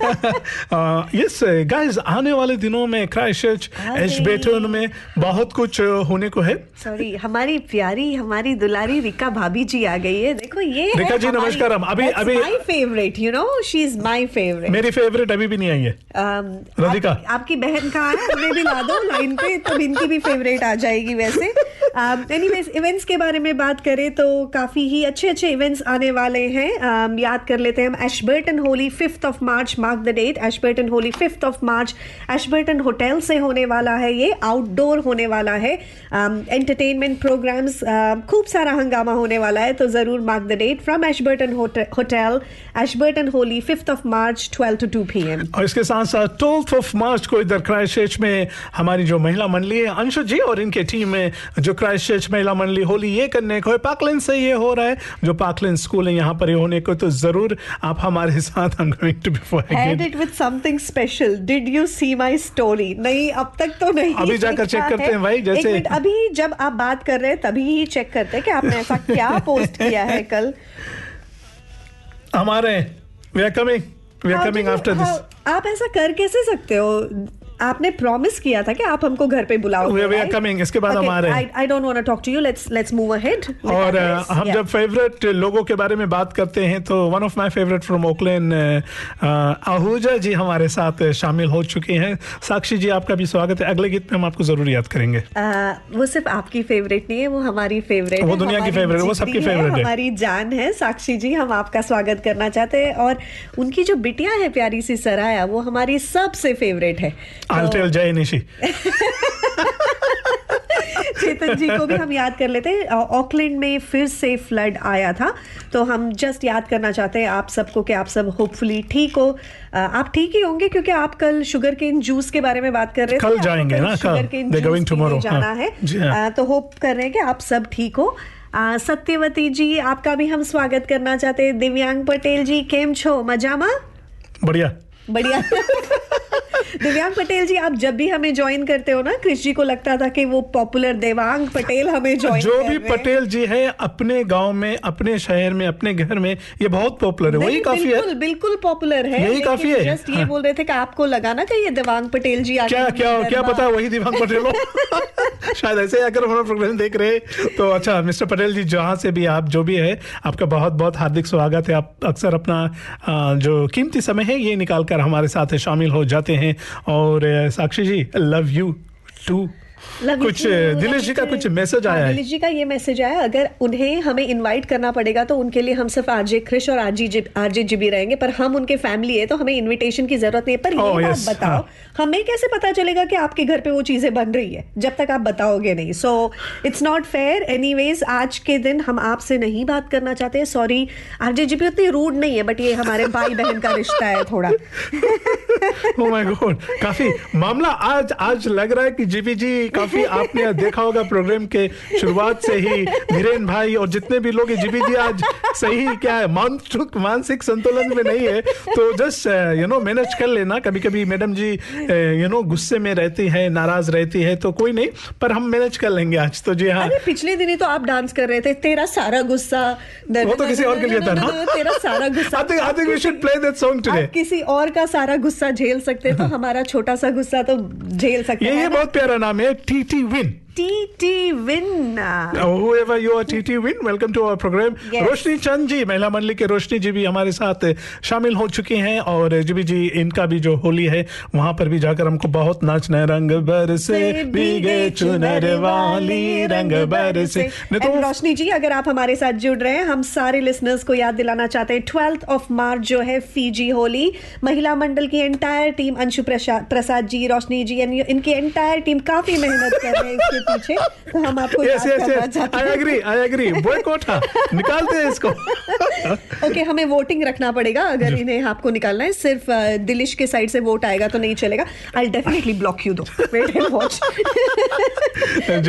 हाँ यस गाइस, आने वाले दिनों में क्राइस्टचर्च एशबेटन में बहुत कुछ होने को है। सॉरी, हमारी प्यारी हमारी दुलारी रिका भाभी जी आ गई है। देखो ये रिका जी नमस्कार। हम अभी अभी favourite, you know she is my favourite. मेरी फेवरेट अभी भी नहीं आई है। राधिका आप, आपकी बहन कहाँ है? उन्हें भी ला दो लाइन पे तो इनकी भी फेवरेट आ जाएगी। वैसे एनीवेज uh, इवेंट्स के बारे में बात करें तो काफ़ी ही अच्छे अच्छे इवेंट्स आने वाले हैं। um, याद कर लेते हैं हम Ashburton Holi fifth of March, mark the date Ashburton Holi fifth of March Ashburton hotel से होने वाला है। ये आउटडोर होने वाला है। एंटरटेनमेंट um, प्रोग्राम्स uh, खूब सारा हंगामा होने वाला है, तो ज़रूर mark the date from Ashburton hotel Ashburton Holi fifth of March twelve to two PM. और इसके साथ साथ ट्वेल्थ ऑफ मार्च को इधर क्राइस्टचर्च में हमारी जो महिला मंडली है अंशु जी और इनके टीम में जो क्राइस्टचर्च महिला मंडली होली ये करने को है, पार्कलैंड से ये हो रहा है जो पार्कलैंड स्कूल है यहाँ पर ये होने को, तो जरूर आप हमारे साथ I'm going to be forget. Had it with something special. Did you see my story? नहीं, अब तक तो नहीं. अभी जाकर चेक करते हैं भाई. जैसे एक मिनट, अभी जब आप बात कर रहे हैं तभी ही चेक करते हैं कि आपने ऐसा क्या पोस्ट किया है कल. हमारे we are coming, we are coming after this. आप ऐसा कर कैसे सकते हो? आपने प्रॉमिस किया था कि आप हमको घर पे बुलाओगे. We are coming. इसके बाद हम आ रहे हैं. I don't want to talk to you. Let's let's move ahead. और हम जब फेवरेट लोगों के बारे में बात करते हैं तो one of my favourite from Auckland Ahuja ji हमारे साथ शामिल हो चुके हैं. साक्षी जी आपका भी स्वागत है. अगले गीत में हम आपको जरूर याद करेंगे. वो सिर्फ आपकी फेवरेट नहीं है, वो हमारी फेवरेट है, वो दुनिया की फेवरेट है, वो सबकी फेवरेट है, हमारी जान है. साक्षी जी हम आपका स्वागत करना चाहते हैं. और उनकी जो बिटिया है प्यारी सी सराया, वो हमारी सबसे फेवरेट है. I'll tell Jai Nishi. चेतन जी को भी हम याद कर लेते हैं. ऑकलैंड में फिर से फ्लड आया था तो हम जस्ट याद करना चाहते हैं आप सबको कि आप सब होपफुली ठीक हो. आप ठीक ही होंगे क्योंकि आप कल शुगर केन जूस के बारे में बात कर रहे थे. कल जाएंगे ना, शुगर केन जूस टुमारो जाना है तो होप कर रहे हैं कि आप सब ठीक हो. सत्यवती जी आपका भी हम स्वागत करना चाहते हैं. दिव्यांग पटेल जी केम छो मजामा. बढ़िया बढ़िया. दिव्यांग पटेल जी आप जब भी हमें ज्वाइन करते हो ना, कृष जी को लगता था कि वो पॉपुलर देवांग पटेल हमें ज्वाइन जो भी पटेल जी है अपने गांव में, अपने शहर में, अपने घर में ये बहुत पॉपुलर है. वही काफी है, बिल्कुल पॉपुलर है, यही काफी है. जस्ट ये बोल रहे थे कि आपको लगाना चाहिए देवांग पटेल जी. क्या क्या क्या पता वही देवांग पटेल हो शायद. ऐसे अगर हमारा प्रोग्राम देख रहे तो अच्छा. मिस्टर पटेल जी जहाँ से भी आप जो भी है आपका बहुत बहुत हार्दिक स्वागत है. आप अक्सर अपना जो कीमती समय है ये निकाल कर हमारे साथ शामिल हो जाते हैं. और Sakshi ji love you too. कुछ दिनेश जी का कुछ मैसेज आया है. दिनेश जी का ये मैसेज आया अगर उन्हें हमें इनवाइट करना पड़ेगा तो उनके लिए हम सिर्फ आरजे कृष और आरजे आरजे जीबी रहेंगे, पर हम उनके फैमिली है तो हमें इनविटेशन की जरूरत नहीं है. पर oh, ये yes, आप बताओ हाँ. हमें कैसे पता चलेगा कि आपके घर पे वो चीजें बन रही है जब तक आप बताओगे नहीं. So it's not fair. Anyways आज के दिन हम आपसे नहीं बात करना चाहते. सॉरी आरजे जीबी उतनी रूड नहीं है बट ये हमारे भाई बहन का रिश्ता है थोड़ा. ओह माय गॉड काफी मामला आज आज लग रहा है कि जीबी जी काफी. आपने देखा होगा प्रोग्राम के शुरुआत से ही धीरेन भाई और जितने भी लोग जीबी जी आज सही क्या है मानसिक संतुलन में नहीं है तो जस्ट यू नो मैनेज कर लेना. कभी कभी मैडम जी यू नो गुस्से में रहती है, नाराज रहती है तो कोई नहीं, पर हम मैनेज कर लेंगे आज तो. जी हाँ पिछले दिन ही तो आप डांस कर रहे थे. तेरा सारा गुस्सा वो तो किसी और के लिए था ना. तेरा सारा गुस्सा, किसी और का सारा गुस्सा झेल सकते तो हमारा छोटा सा गुस्सा तो झेल सकते. ये बहुत प्यारा नाम है T T Win. T T Win. Whoever you are, T T Win, welcome to our program. Yes. रोशनी चंद जी, महिला मंडली के रोशनी जी भी हमारे साथ शामिल हो चुकी हैं. और जी जी इनका भी जो होली है वहाँ पर भी जाकर हमको बहुत नाचना है. रंग बरसे भीगे चुनर वाली रंग बरसे. तो रोशनी जी अगर आप हमारे साथ जुड़ रहे हैं, हम सारे लिसनर्स को याद दिलाना चाहते हैं ट्वेल्थ ऑफ मार्च जो है फीजी होली. महिला मंडल की एंटायर टीम, अंशु प्रसाद जी, रोशनी जी, इनकी एंटायर टीम काफी मेहनत कर रहे हैं पीछे तो हम आपको yes, yes, yes. I agree, I agree. Boycott निकालते हैं इसको. ओके okay, हमें वोटिंग रखना पड़ेगा अगर इन्हें आपको निकालना है. सिर्फ दिलिश के साइड से वोट आएगा तो नहीं चलेगा. I'll definitely block you though. Wait and watch.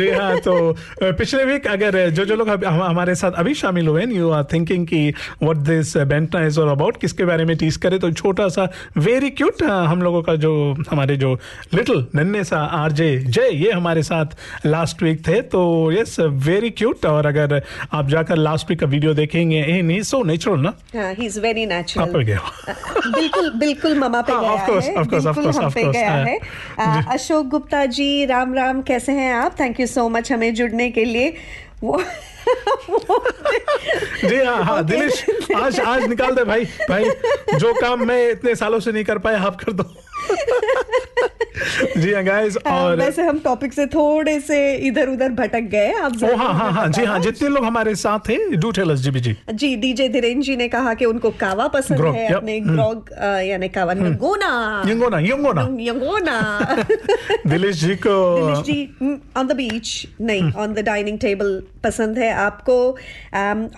जी हाँ तो पिछले वीक अगर जो जो लोग हम, हमारे साथ अभी शामिल हुए यू आर थिंकिंग कि व्हाट दिस बेंटना इज ऑल अबाउट, किसके बारे में टीज करे तो छोटा सा वेरी क्यूट हम लोगों का जो हमारे जो लिटिल नन्हे सा आरजे जय ये हमारे साथ लास्ट वीक थे तो यस वेरी क्यूट. और अगर आप जाकर लास्ट वीक का वीडियो देखेंगे ही इज सो नेचुरल ना. हां ही इज वेरी नेचुरल. आप गया बिल्कुल बिल्कुल ममा पे गया है. Of course of course of course of course. Ashok Gupta ji Ram Ram, कैसे हैं आप? थैंक यू सो मच हमें जुड़ने के लिए. वो जी हाँ हाँ दिनेश आज आज निकाल दे भाई. भाई जो काम मैं इतने सालों से नहीं कर पाया आप कर दो. जी हाँ गाइस. और वैसे हम टॉपिक से थोड़े से इधर उधर भटक गए आप. ओ हाँ हाँ हाँ जी हाँ जितने लोग हमारे साथ हैं डू टेल अस जी जी. जी डीजे धीरेन जी ने कहा कि उनको कावा पसंद है, अपने ग्रॉग यानी कावा यंगोना यंगोना यंगोना यंगोना. दिलेश जी को Dilesh ji on the beach नहीं ऑन द डाइनिंग टेबल पसंद है आपको.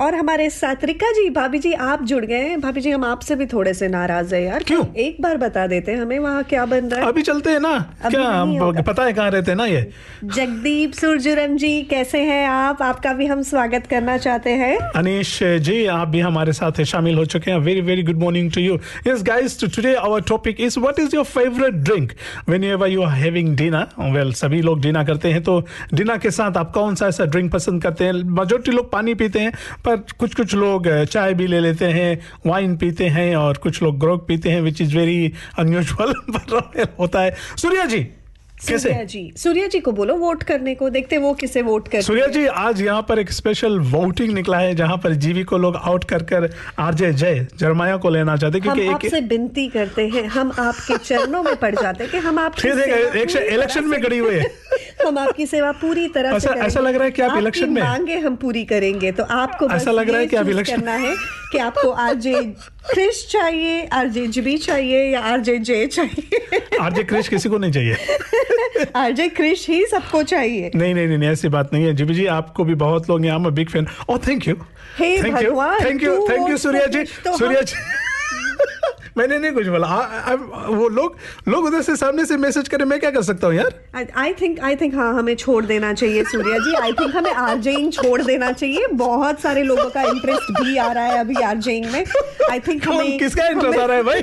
और हमारे साथ रिका जी, भाभी जी आप जुड़ गए हैं. भाभी जी हम आपसे भी थोड़े से नाराज है यार. क्यों? एक बार बता देते हैं हमें वहाँ क्या बन रहा है. अभी चलते है ना क्या हम पता है कहाँ रहते हैं ना ये। जगदीप सुरजुरम जी कैसे हैं आप, आपका भी हम स्वागत करना चाहते हैं। अनीश जी आप भी हमारे साथ शामिल हो चुके हैं, very very good morning to you. Yes guys, today our topic is what is your favourite drink whenever you are having dinner. Well सभी लोग डिनर करते हैं, तो डिनर के साथ आप कौन सा ऐसा ड्रिंक पसंद करते हैं। मेजॉरिटी लोग पानी पीते हैं, पर कुछ कुछ लोग चाय भी ले लेते हैं, वाइन पीते हैं और कुछ लोग ग्रोक पीते हैं, विच इज वेरी अनयूजुअल होता है। सूर्या जी कैसे? सूर्या जी, सूर्या जी को बोलो वोट करने को, देखते वो किसे वोट करते। सूर्या जी आज यहाँ पर एक स्पेशल वोटिंग निकला है जहाँ पर जीवी को लोग आउट कर कर आरजे जय जरमाया को लेना चाहते, क्योंकि हम आपसे विनती करते हैं, हम आपके चरणों में पड़ जाते हैं कि हम आपके इलेक्शन में खड़ी हुए हैं, हम आपकी सेवा पूरी तरह से करेंगे। ऐसा लग रहा है कि आप इलेक्शन में मांगे हम पूरी करेंगे, तो आपको ऐसा लग रहा है कि आप इलेक्शन करना है कि आपको आरजे क्रिश चाहिए, आरजे जीवी चाहिए या आरजे जय चाहिए। आरजे क्रिश किसी को नहीं चाहिए आरजे क्रिश ही सबको चाहिए। नहीं नहीं नहीं ऐसी बात नहीं है जीबी जी, आपको भी बहुत लोग हैं, I am a big fan. Oh thank you thank you thank you thank you Surya ji, Surya ji मैंने नहीं कुछ बोला। आ, आ, वो लोग लोग उधर से सामने से मैसेज करें, मैं क्या कर सकता हूँ यार। आई थिंक आई थिंक हाँ हमें छोड़ देना चाहिए सूर्या जी, आई थिंक हमें आरजेइंग छोड़ देना चाहिए। बहुत सारे लोगों का इंटरेस्ट भी आ रहा है अभी आरजेइंग में। आई थिंक हमें किसका इंटरेस्ट आ रहा है भाई।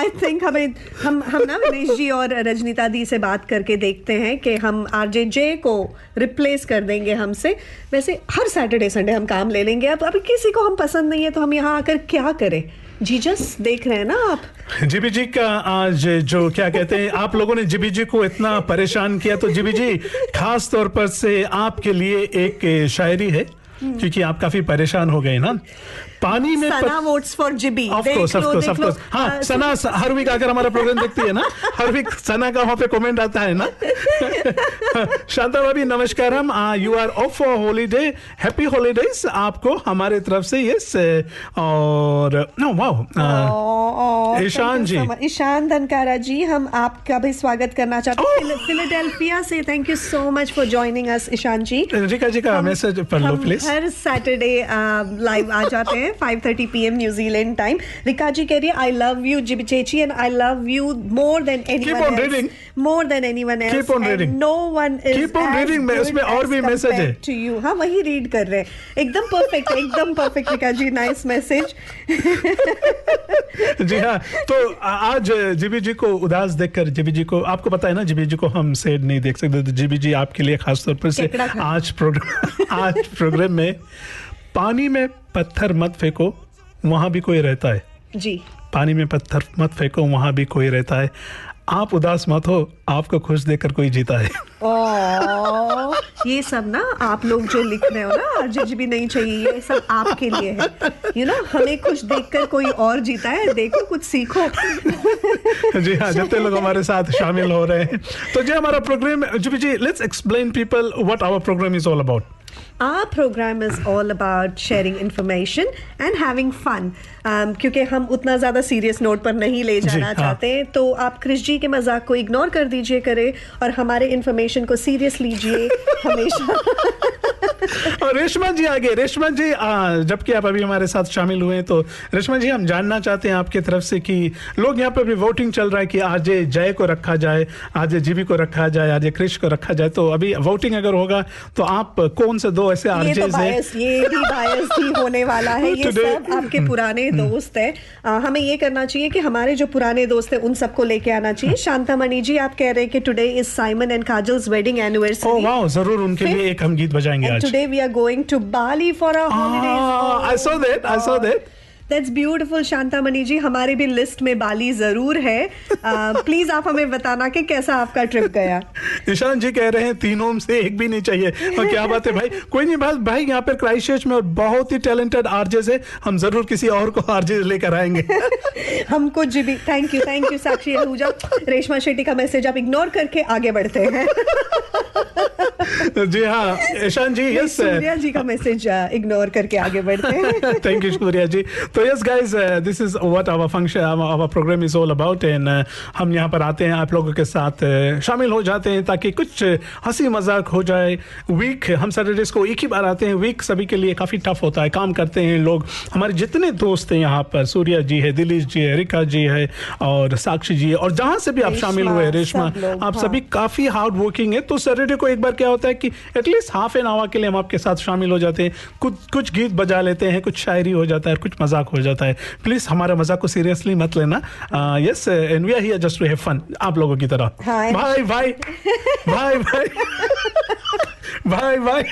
आई थिंक हमें हम हम ना विनेश जी और रजनीता दी से बात करके देखते हैं कि हम आरजे जे को रिप्लेस कर देंगे हमसे। वैसे हर सैटरडे संडे हम काम ले लेंगे, अब अभी किसी को हम पसंद नहीं है तो हम यहाँ आकर क्या करें। जीजस देख रहे हैं ना आप, जीबी जी का आज जो क्या कहते हैं आप लोगों ने जीबी जी को इतना परेशान किया, तो जीबी जी खास तौर पर से आपके लिए एक शायरी है क्योंकि आप काफी परेशान हो गए ना पानी में। Sana votes for GB, of course of course of course. हाँ सना हर वीक आकर हमारा प्रोग्राम देखती है ना, हर वीक सना का वहाँ पे कमेंट आता है ना। शांता भाभी नमस्कार, हम you are off for holiday, happy holidays आपको हमारे तरफ से। यस और नो वाओ ईशान जी, ईशान धनकारा जी हम आपका भी स्वागत करना चाहते हैं फिलाडेल्फिया से। Thank you so much for joining us Ishaan ji. Rika ji का मैसेज पढ़ लो प्लीज। हर सैटरडे लाइव आ जाते हैं five thirty p m New Zealand time. Rika ji कह रही है आई लव यू जीबी चेची and I love you more than anyone else, more than anyone else and no one is keep on reading. मैं उसमें और भी मैसेज है to you. हां वही रीड कर रहे हैं, एकदम परफेक्ट एकदम perfect Rika ji, nice message जी। हां तो आज जीबी जी को उदास देखकर, जीबी जी को आपको पता है ना जीबी जी को हम सैड नहीं देख सकते, तो जीबी जी आपके लिए खास तौर पर से आज प्रोग्राम आज प्रोग्राम में पानी में पत्थर मत फेंको वहाँ भी कोई रहता है जी। पानी में पत्थर मत फेंको वहाँ भी कोई रहता है, आप उदास मत हो आपको खुश देखकर कोई जीता है। ओ, ये सब ना आप लोग जो लिख रहे हो ना आरजे भी नहीं चाहिए, ये सब आपके लिए है यू you नो know, हमें खुश देखकर कोई और जीता है, देखो कुछ सीखो। जी हाँ जितने लोग हमारे साथ शामिल हो रहे हैं, तो जी हमारा प्रोग्राम जी जी let's explain people what our programme is all about. Our program is all about sharing information and having fun. Um, क्योंकि हम उतना ज़्यादा serious note पर नहीं ले जाना चाहते हैं, तो आप क्रिश जी के मजाक को ignore कर दीजिए करें और हमारे information को serious लीजिए हमेशा। और रेशमा जी आगे, रेशमा जी जबकि आप अभी हमारे साथ शामिल हुए हैं, तो रेशमा जी हम जानना चाहते हैं आपके तरफ से कि लोग यहाँ पर भी वोटिंग चल रहा है कि आरजे जय को रखा जाए, आरजे जीबी को रखा जाए, आरजे क्रिश को रखा जाए, तो अभी वोटिंग अगर होगा तो आप कौन से दो ऐसे आरजे हैं? ये तो ये भी बायस ही होने वाला है। ये सब आपके पुराने दोस्त हैं, हमें ये करना चाहिए कि हमारे जो पुराने दोस्त हैं उन सबको लेके आना चाहिए। शांतामणि जी आप कह रहे हैं कि today is Simon and Kajal's wedding anniversary. Oh wow, जरूर उनके लिए एक हम गीत बजाएंगे आज। Today we are going to Bali for our holidays. I saw that I saw that That's beautiful Shantamani ji, हमारे भी लिस्ट में बाली जरूर है। प्लीज uh, आप हमें बताना कि कैसा आपका ट्रिप गया। ईशान जी कह रहे हैं तीनों से एक भी नहीं चाहिए, और क्या बात है भाई। कोई नहीं बात भाई, यहाँ पर क्राइस्टचर्च में और बहुत ही टैलेंटेड आरजे से हम जरूर किसी और को आरजे लेकर आएंगे। हमको जी भी thank you thank you Sakshi Ahuja. Reshma Shetty का मैसेज आप इग्नोर करके आगे बढ़ते हैं। जी हाँ ईशान जी, यस सूर्या जी का मैसेज इग्नोर करके आगे बढ़ते हैं। Thank you Surya ji. तो yes guys, this is what our function our programme is all about, and हम यहाँ पर आते हैं आप लोगों के साथ शामिल हो जाते हैं ताकि कुछ हंसी मजाक हो जाए। वीक हम सैटरडेज को एक ही बार आते हैं, वीक सभी के लिए काफ़ी टफ होता है, काम करते हैं लोग। हमारे जितने दोस्त हैं यहाँ पर, सूर्या जी है, दिलीश जी है, रिका जी है और साक्षी जी है, और जहाँ से भी आप शामिल हुए, रेशमा, आप सभी काफ़ी हार्ड वर्किंग है। तो सैटरडे को एक बार क्या होता है कि एटलीस्ट हाफ एन आवर के लिए हम आपके साथ शामिल हो जाते हैं, कुछ कुछ गीत बजा लेते हैं, कुछ शायरी हो जाता है, कुछ मजाक हो जाता है। प्लीज हमारा मजाक को सीरियसली मत लेना। Yes, and we are here just to have fun आप लोगों की तरह। भाई भाई भाई भाई भाई भाई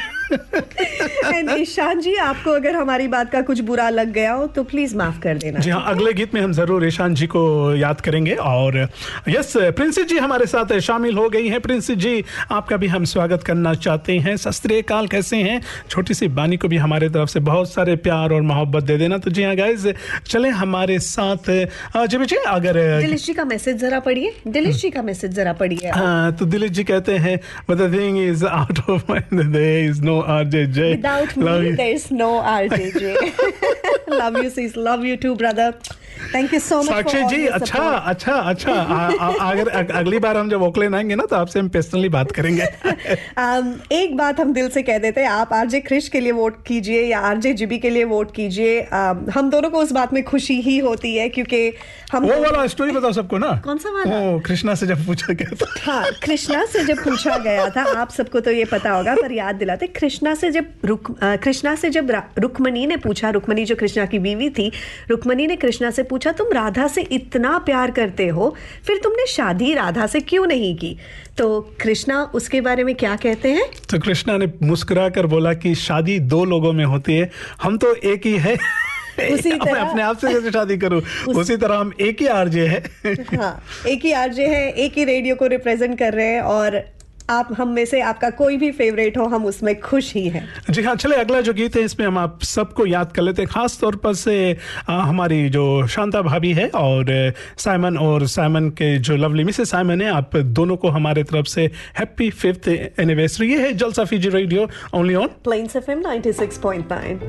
ईशान जी, आपको अगर हमारी बात का कुछ बुरा लग गया हो तो प्लीज माफ कर देना। जी हाँ, अगले गीत में हम जरूर ईशान जी को याद करेंगे। और यस, प्रिंसी जी हमारे साथ शामिल हो गई हैं। प्रिंसी जी, आपका भी हम स्वागत करना चाहते हैं। सस्त्रीय काल, कैसे हैं? छोटी सी बानी को भी हमारे तरफ से बहुत सारे प्यार और मोहब्बत दे देना। तो जी हाँ गाइज, चले हमारे साथ। जी जी, अगर दिलीश जी का मैसेज जरा पढ़िए, दिलीश जी का मैसेज जरा पढ़िए। हाँ, तो दिलीश जी कहते हैं, but the thing is out of my R J J. Without me, there is no R J J. Love you, sis. Love you too, brother. Thank you so much. Sakshi ji, अच्छा अच्छा अच्छा अगर अगली बार हम जब ओकलैंड आएंगे ना तो आपसे हम पर्सनली बात करेंगे। um, एक बात हम दिल से कह देते हैं, आप आरजे क्रिश के लिए वोट कीजिए या आरजे जिबी के लिए वोट कीजिए। um, हम दोनों को उस बात में खुशी ही होती है क्योंकि हम वो वाला स्टोरी बताओ सबको ना, कौन सा वाला? वो कृष्णा से जब पूछा गया था हाँ, कृष्णा से जब पूछा गया था, आप सबको तो ये पता होगा पर याद दिलाते। कृष्णा से जब रुक कृष्णा से जब रुक्मणी ने पूछा, रुक्मणी जो कृष्णा की बीवी थी, रुक्मणी ने कृष्णा से पूछा, तुम राधा से इतना प्यार करते हो, फिर तुमने शादी राधा से क्यों नहीं की? तो कृष्णा उसके बारे में क्या कहते हैं? तो कृष्णा ने मुस्कुरा कर बोला कि शादी दो लोगों में होती है, हम तो एक ही है। उसी तरह मैं अपने आप से कैसे शादी करूं? उस... उसी तरह हम एक ही आरजे है। हाँ, एक ही आरजे है, एक ही रेडियो को रिप्रेजेंट कर रहे हैं, और आप हम में से आपका कोई भी फेवरेट हो, हम उसमें खुश ही हैं। जी हाँ, चले अगला जो गीत है इसमें हम आप सबको याद कर लेते हैं, खास तौर पर से आ, हमारी जो शांता भाभी है और साइमन और साइमन के जो लवली मिसेस साइमन है, आप दोनों को हमारे तरफ से हैप्पी फिफ्थ एनिवर्सरी। ये है Jalsa Fiji radio, only on Plains FM ninety six point nine.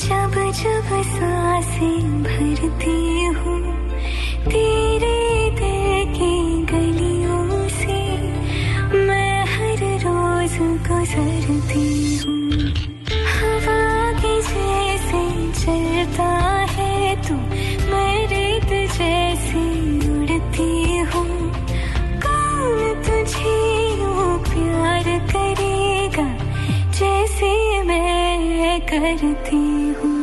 जब जब सांसें भरती हूँ तेरे दिल की गलियों से, मैं हर रोज गुजरती हूँ। हवा के जैसे चलता है तू, मैं रेत जैसे उड़ती हूँ। कौन तुझे यूं प्यार करेगा जैसे मैं करती हूँ।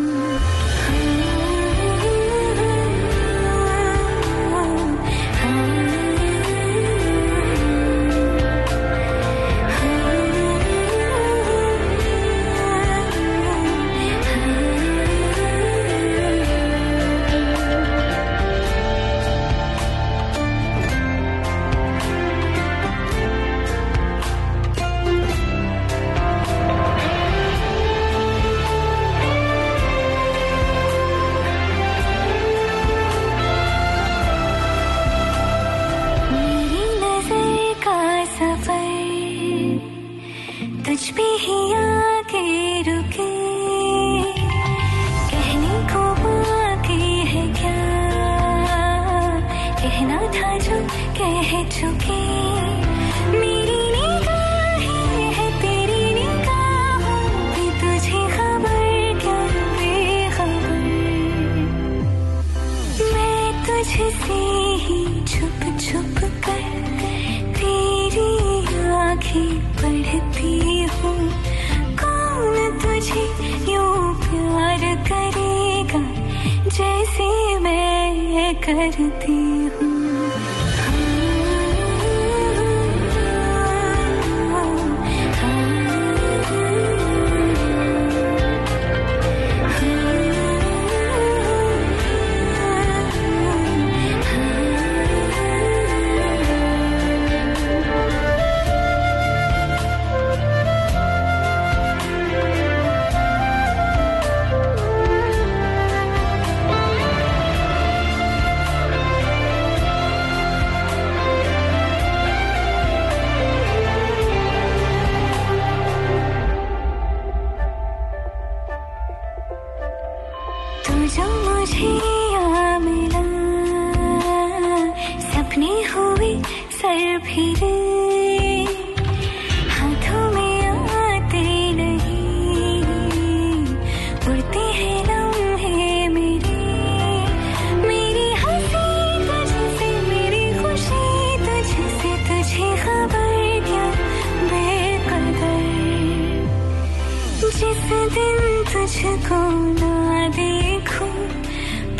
दिन तुझको ना देखूं,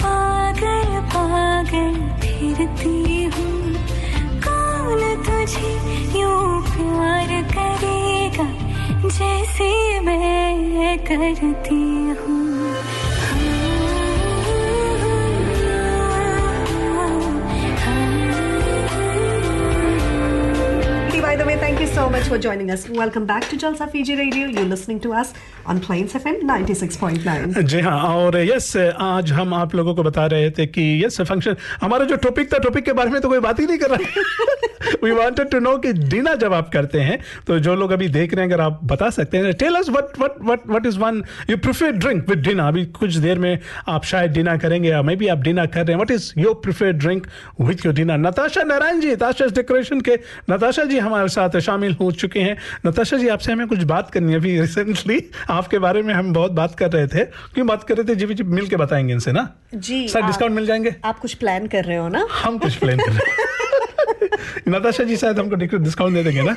पागल पागल फिरती हूँ। कौन तुझे यूं प्यार करेगा जैसे मैं करती हूँ। Thank you so much for joining us. Welcome back to Jalsa Fiji Radio. You're listening to us on Plains F M ninety six point nine. जी हाँ, और यस आज हम आप लोगों को बता रहे थे कि यस फंक्शन हमारा जो टॉपिक था, टॉपिक के बारे में तो कोई बात ही नहीं कर रहा। We wanted to know कि डिनर जब आप करते हैं तो जो लोग अभी देख रहे हैं, अगर आप बता सकते हैं, tell us what what what what is one you prefer drink with dinner. अभी कुछ देर में आप शायद डिनर करेंगे या मे बी आप डिनर कर रहे हैं। What is your prefer drink with your dinner. Natasha Narayan ji, ताशास decoration के नताशा जी हमारे साथ शामिल हो चुके हैं। नताशा जी, आपसे हमें कुछ बात करनी है। अभी रिसेंटली आपके बारे में हम बहुत बात कर रहे थे। क्यों बात कर रहे थे? जी जी मिल के बताएंगे इनसे ना जी, सर डिस्काउंट मिल जाएंगे। आप कुछ प्लान कर रहे हो ना? हम कुछ प्लान कर रहे हैं। नताशा जी शायद हमको डिस्काउंट दे देंगे ना।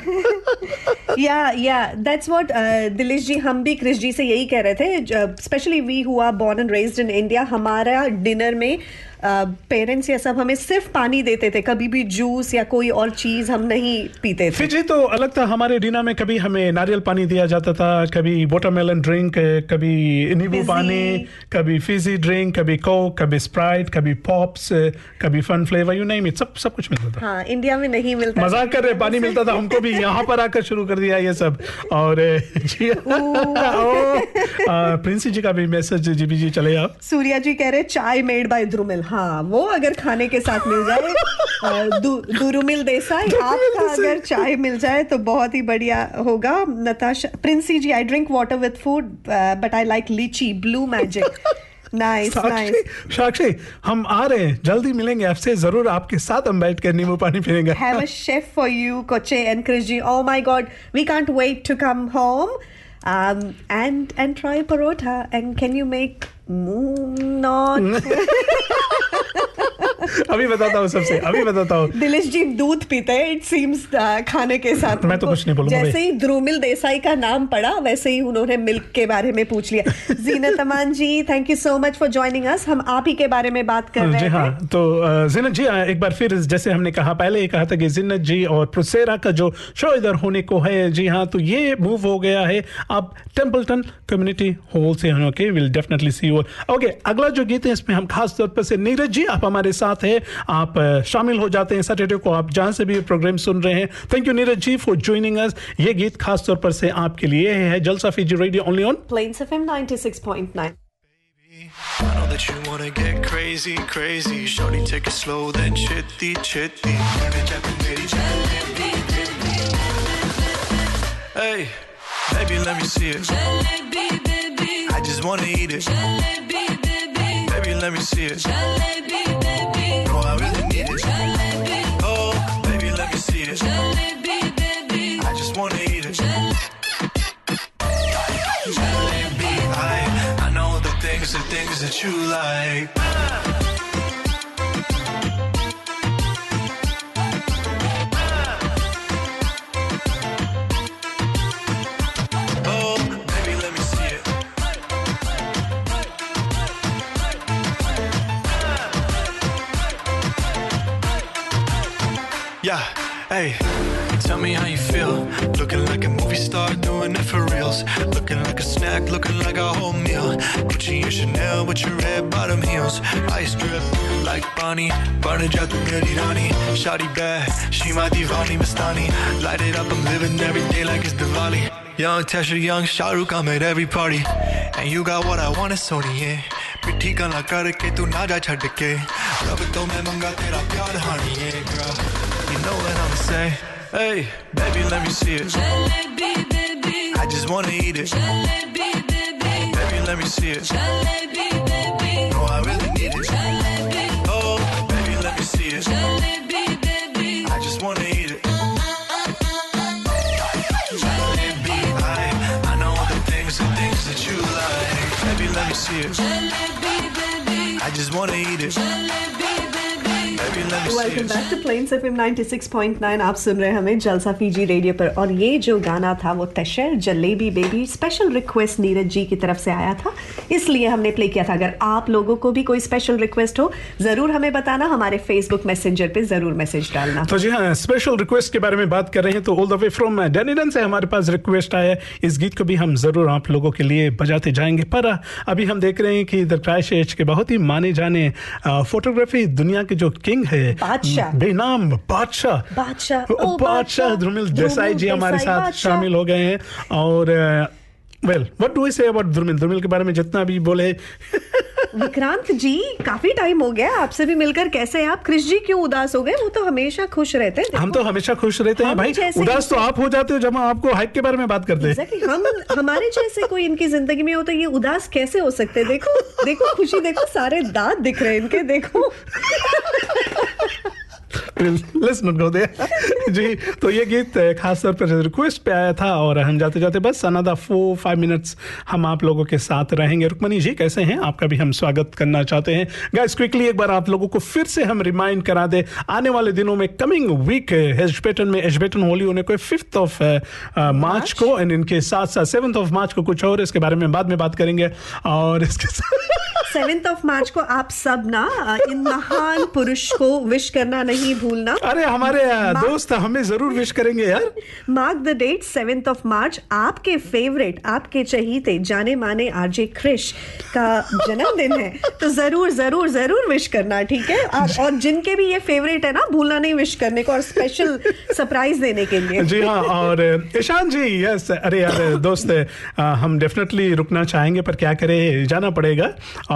या या दैट्स व्हाट दिलेश जी, हम भी क्रिश जी से यही कह रहे थे। Specially we who are born and raised in India, हमारा डिनर में पेरेंट्स uh, या सब हमें सिर्फ पानी देते थे, कभी भी जूस या कोई और चीज़ हम नहीं पीते थे। फिजी तो अलग था। हमारे डिनर में कभी हमें नारियल पानी दिया जाता था, कभी वाटरमेलन ड्रिंक, कभी नींबू पानी, कभी फिजी ड्रिंक, कभी कोक, कभी स्प्राइट, कभी पॉप्स, कभी fun flavour, you name it, सब सब कुछ मिलता था। हाँ, इंडिया में नहीं मिलता। मजाक कर रहे, पानी मिलता था हमको भी, यहाँ पर आकर शुरू कर दिया ये सब। और प्रिंसी जी का भी मैसेज, जी जी चले आप। सूर्या जी कह रहे चाय मेड बाय द्रुमिल। हाँ, वो अगर खाने के साथ मिल जाए दुरुमिल देसाई, आपका अगर चाय मिल जाए तो बहुत ही बढ़िया होगा। Natasha, Princy ji, I drink water with food but I like lychee blue magic. Nice nice. Sakshi, हम आ रहे हैं, जल्दी मिलेंगे आपसे, जरूर आपके साथ हम बैठ कर नींबू पानी पिएंगे। Have a chef for you कोचे and Krish ji. Oh my god, we can't wait to come home Um, and and try parotha, and can you make moon not? अभी बताता हूँ सबसे, अभी बताता हूँ। दिलेश जी दूध पीते हैं, it seems, खाने के साथ। मैं तो कुछ नहीं बोलूँगा। जैसे ही द्रुमिल देसाई का नाम पड़ा वैसे ही उन्होंने मिल्क के बारे में पूछ लिया। Zeenat Aman ji, thank you so much for joining us. हम आप ही के बारे में बात कर रहे हैं। जी हाँ, तो जीनत जी एक बार फिर, जैसे हमने कहा, पहले ये कहा था कि जीनत जी और प्रोसेरा का जो शो इधर होने को है, जी हाँ, तो ये मूव हो गया है अब टेम्पल्टन कम्युनिटी हॉल से। Okay, will definitely see you. Okay, अगला जो गीत है इसमें हम खास तौर पर से, नीरज जी आप हमारे साथ हैं, आप शामिल हो जाते हैं सैटरडे को, आप जहाँ से भी प्रोग्राम सुन रहे हैं। Thank you Neeraj ji for joining us. ये गीत खास तौर पर से आपके लिए है। Jalsa Fiji radio only on Plains FM ninety six point nine। I know that you wanna get crazy, crazy. Shorty take it slow, then chitty, chitty. Hey. Baby, let me see it. Jalebi, baby. I just wanna eat it. Jalebi, baby. Baby, let me see it. Jalebi, baby. No, I really need it. Jalebi. Oh, baby, let me see it. Jalebi, baby. I just wanna eat it. Jalebi, I I know the things, the things that you like. Ah. Yeah, hey, tell me how you feel. Looking like a movie star, doing it for reals. Looking like a snack, looking like a whole meal. Gucci and Chanel with your red bottom heels. Ice drip like Bonnie, burn it out the dirty Rani. Shawty bad, she my divani Mastani. Light it up, I'm living every day like it's Diwali. Young Tasha, young Shah Rukh, I'm at every party. And you got what I want, it's Sony, yeah. Pithi gala karke tu na ja chhad ke. Rab to main manga tera pyar hani, yeah girl. You know what I'ma say. Hey, baby, let me see it. Jalebi, baby. I just wanna eat it. Jalebi, baby. Baby, let me see it. Jalebi, baby. No, I really need it. Jalebi. Oh, baby, let me see it. Jalebi, baby. I just wanna eat it. Jalebi, I I know all the things, the things that you like. Baby, let me see it. Jalebi, baby. I just wanna eat it. Jalebi, baby. Baby, welcome back to Plains FM ninety six point nine. आप सुन रहे हैं हमें जलसा Fiji radio पर। और ये जो गाना था वो तशर Jalebi baby special request Neeraj ji की तरफ से आया था, इसलिए हमने प्ले किया था। अगर आप लोगों को भी कोई स्पेशल रिक्वेस्ट हो ज़रूर हमें बताना, हमारे फेसबुक मैसेंजर पे ज़रूर मैसेज डालना। तो जी हाँ, स्पेशल रिक्वेस्ट के बारे में बात कर रहे हैं तो all the way from Dunedin से हमारे पास रिक्वेस्ट आया। इस गीत को भी हम ज़रूर आप लोगों के लिए बजाते जाएंगे, पर अभी हम देख रहे हैं कि द क्राइश एज के बहुत ही माने जाने फोटोग्राफी दुनिया के जो किंग है बेनाम बादशाह बादशाह बादशाह धूमिल देसाई जी हमारे साथ शामिल हो गए हैं। और well what do we say about Dhumil Dhumil के बारे में जितना भी बोले। विक्रांत जी, काफी टाइम हो गया आपसे भी मिलकर, कैसे हैं आप? क्रिश जी क्यों उदास हो गए? वो तो हमेशा खुश रहते हैं। हम तो हमेशा खुश रहते हैं भाई, उदास तो आप हो जाते हो जब हम आपको हाइप के बारे में बात करते हैं। हम हमारे जैसे कोई इनकी जिंदगी में हो तो ये उदास कैसे हो सकते? देखो देखो खुशी, देखो सारे दांत दिख रहे हैं इनके, देखो। Let's not go there. जी, तो ये गीत खास तौर पर रिक्वेस्ट पे आया था और हम जाते जाते बस अनदर फोर फाइव मिनट्स हम आप लोगों के साथ रहेंगे। रुक्मणी जी कैसे हैं? आपका भी हम स्वागत करना चाहते हैं। गाइस क्विकली एक बार आप लोगों को फिर से हम रिमाइंड करा दे, आने वाले दिनों में कमिंग वीक एजबेटन में एजबेटन होली होने को फिफ्थ ऑफ मार्च को, एंड इनके साथ साथ सेवन्थ ऑफ मार्च को कुछ और, इसके बारे में बाद में बात करेंगे। और इसके सेवन्थ ऑफ मार्च को आप सब ना इन महान पुरुष को विश करना नहीं भूलना। अरे हमारे दोस्त हमें जरूर विश करेंगे यार। Mark the date seventh of March, आपके फेवरेट, आपके चहीते, जाने माने आरजे क्रिश का जन्मदिन है, तो जरूर जरूर जरूर विश करना, ठीक है? और जिनके भी ये फेवरेट है ना, भूलना नहीं विश करने को, और स्पेशल सरप्राइज देने के लिए। जी हाँ, और ईशान जी यस। अरे यार दोस्त, हम डेफिनेटली रुकना चाहेंगे पर क्या करें, जाना पड़ेगा।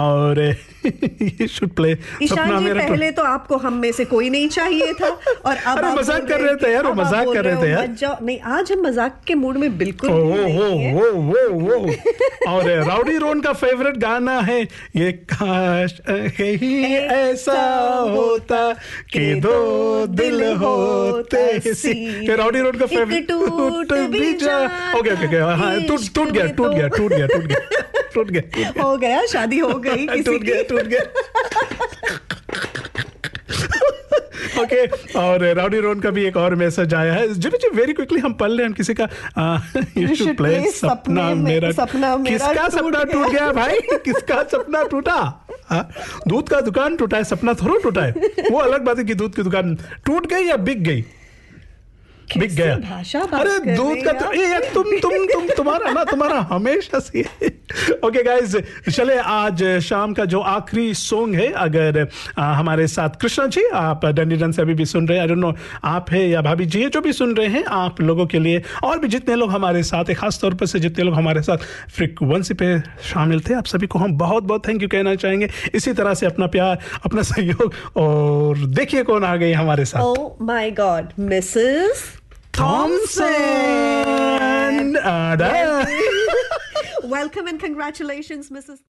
और ये शुड प्ले सपना मेरा। पहले तो आपको हम में से कोई नहीं चाहिए था और अब आप मजाक कर रहे थे यार, मजाक कर रहे थे यार। नहीं, आज हम मजाक के मूड में बिल्कुल नहीं है। और राउडी रोन का फेवरेट गाना है ये, काश कहीं ऐसा होता कि दो दिल होते। राउडी रोन का फेवरेट टूट भी जा। ओके ओके, हाँ टूट टूट गया टूट गया टूट गया टूट गया टूट गया हो गया, शादी हो गई किसी की। टूट गया टूट गया ओके okay, और राउडी रोन का भी एक और मैसेज आया है। जिमी जी वेरी क्विकली हम पढ़ रहे हैं किसी का, यू शुड प्ले सपना मेरा। सपना मेरा किसका सपना टूट गया भाई? किसका सपना टूटा? दूध का दुकान टूटा है, सपना थोड़ा टूटा है। वो अलग बात है कि दूध की दुकान टूट गई या बिक गई। बिक गया भाषा। अरे दूध का तो ये तुम तुम तुम तुम्हारा ना तुम्हारा हमेशा से। ओके गाइज, चले आज शाम का जो आखिरी सॉन्ग है। अगर आ, हमारे साथ कृष्णा जी, आप डंडीडन से अभी भी सुन रहे हैं, आई डोंट नो आप है या भाभी जी है, जो भी सुन रहे हैं आप लोगों के लिए और भी जितने लोग हमारे साथ है, खास तौर पर से जितने लोग हमारे साथ फ्रिक्वेंसी पे शामिल थे, आप सभी को हम बहुत बहुत थैंक यू कहना चाहेंगे। इसी तरह से अपना प्यार, अपना सहयोग। और देखिए कौन आ गई हमारे साथ। Oh my God, Mrs Thompson. Welcome and congratulations, Missus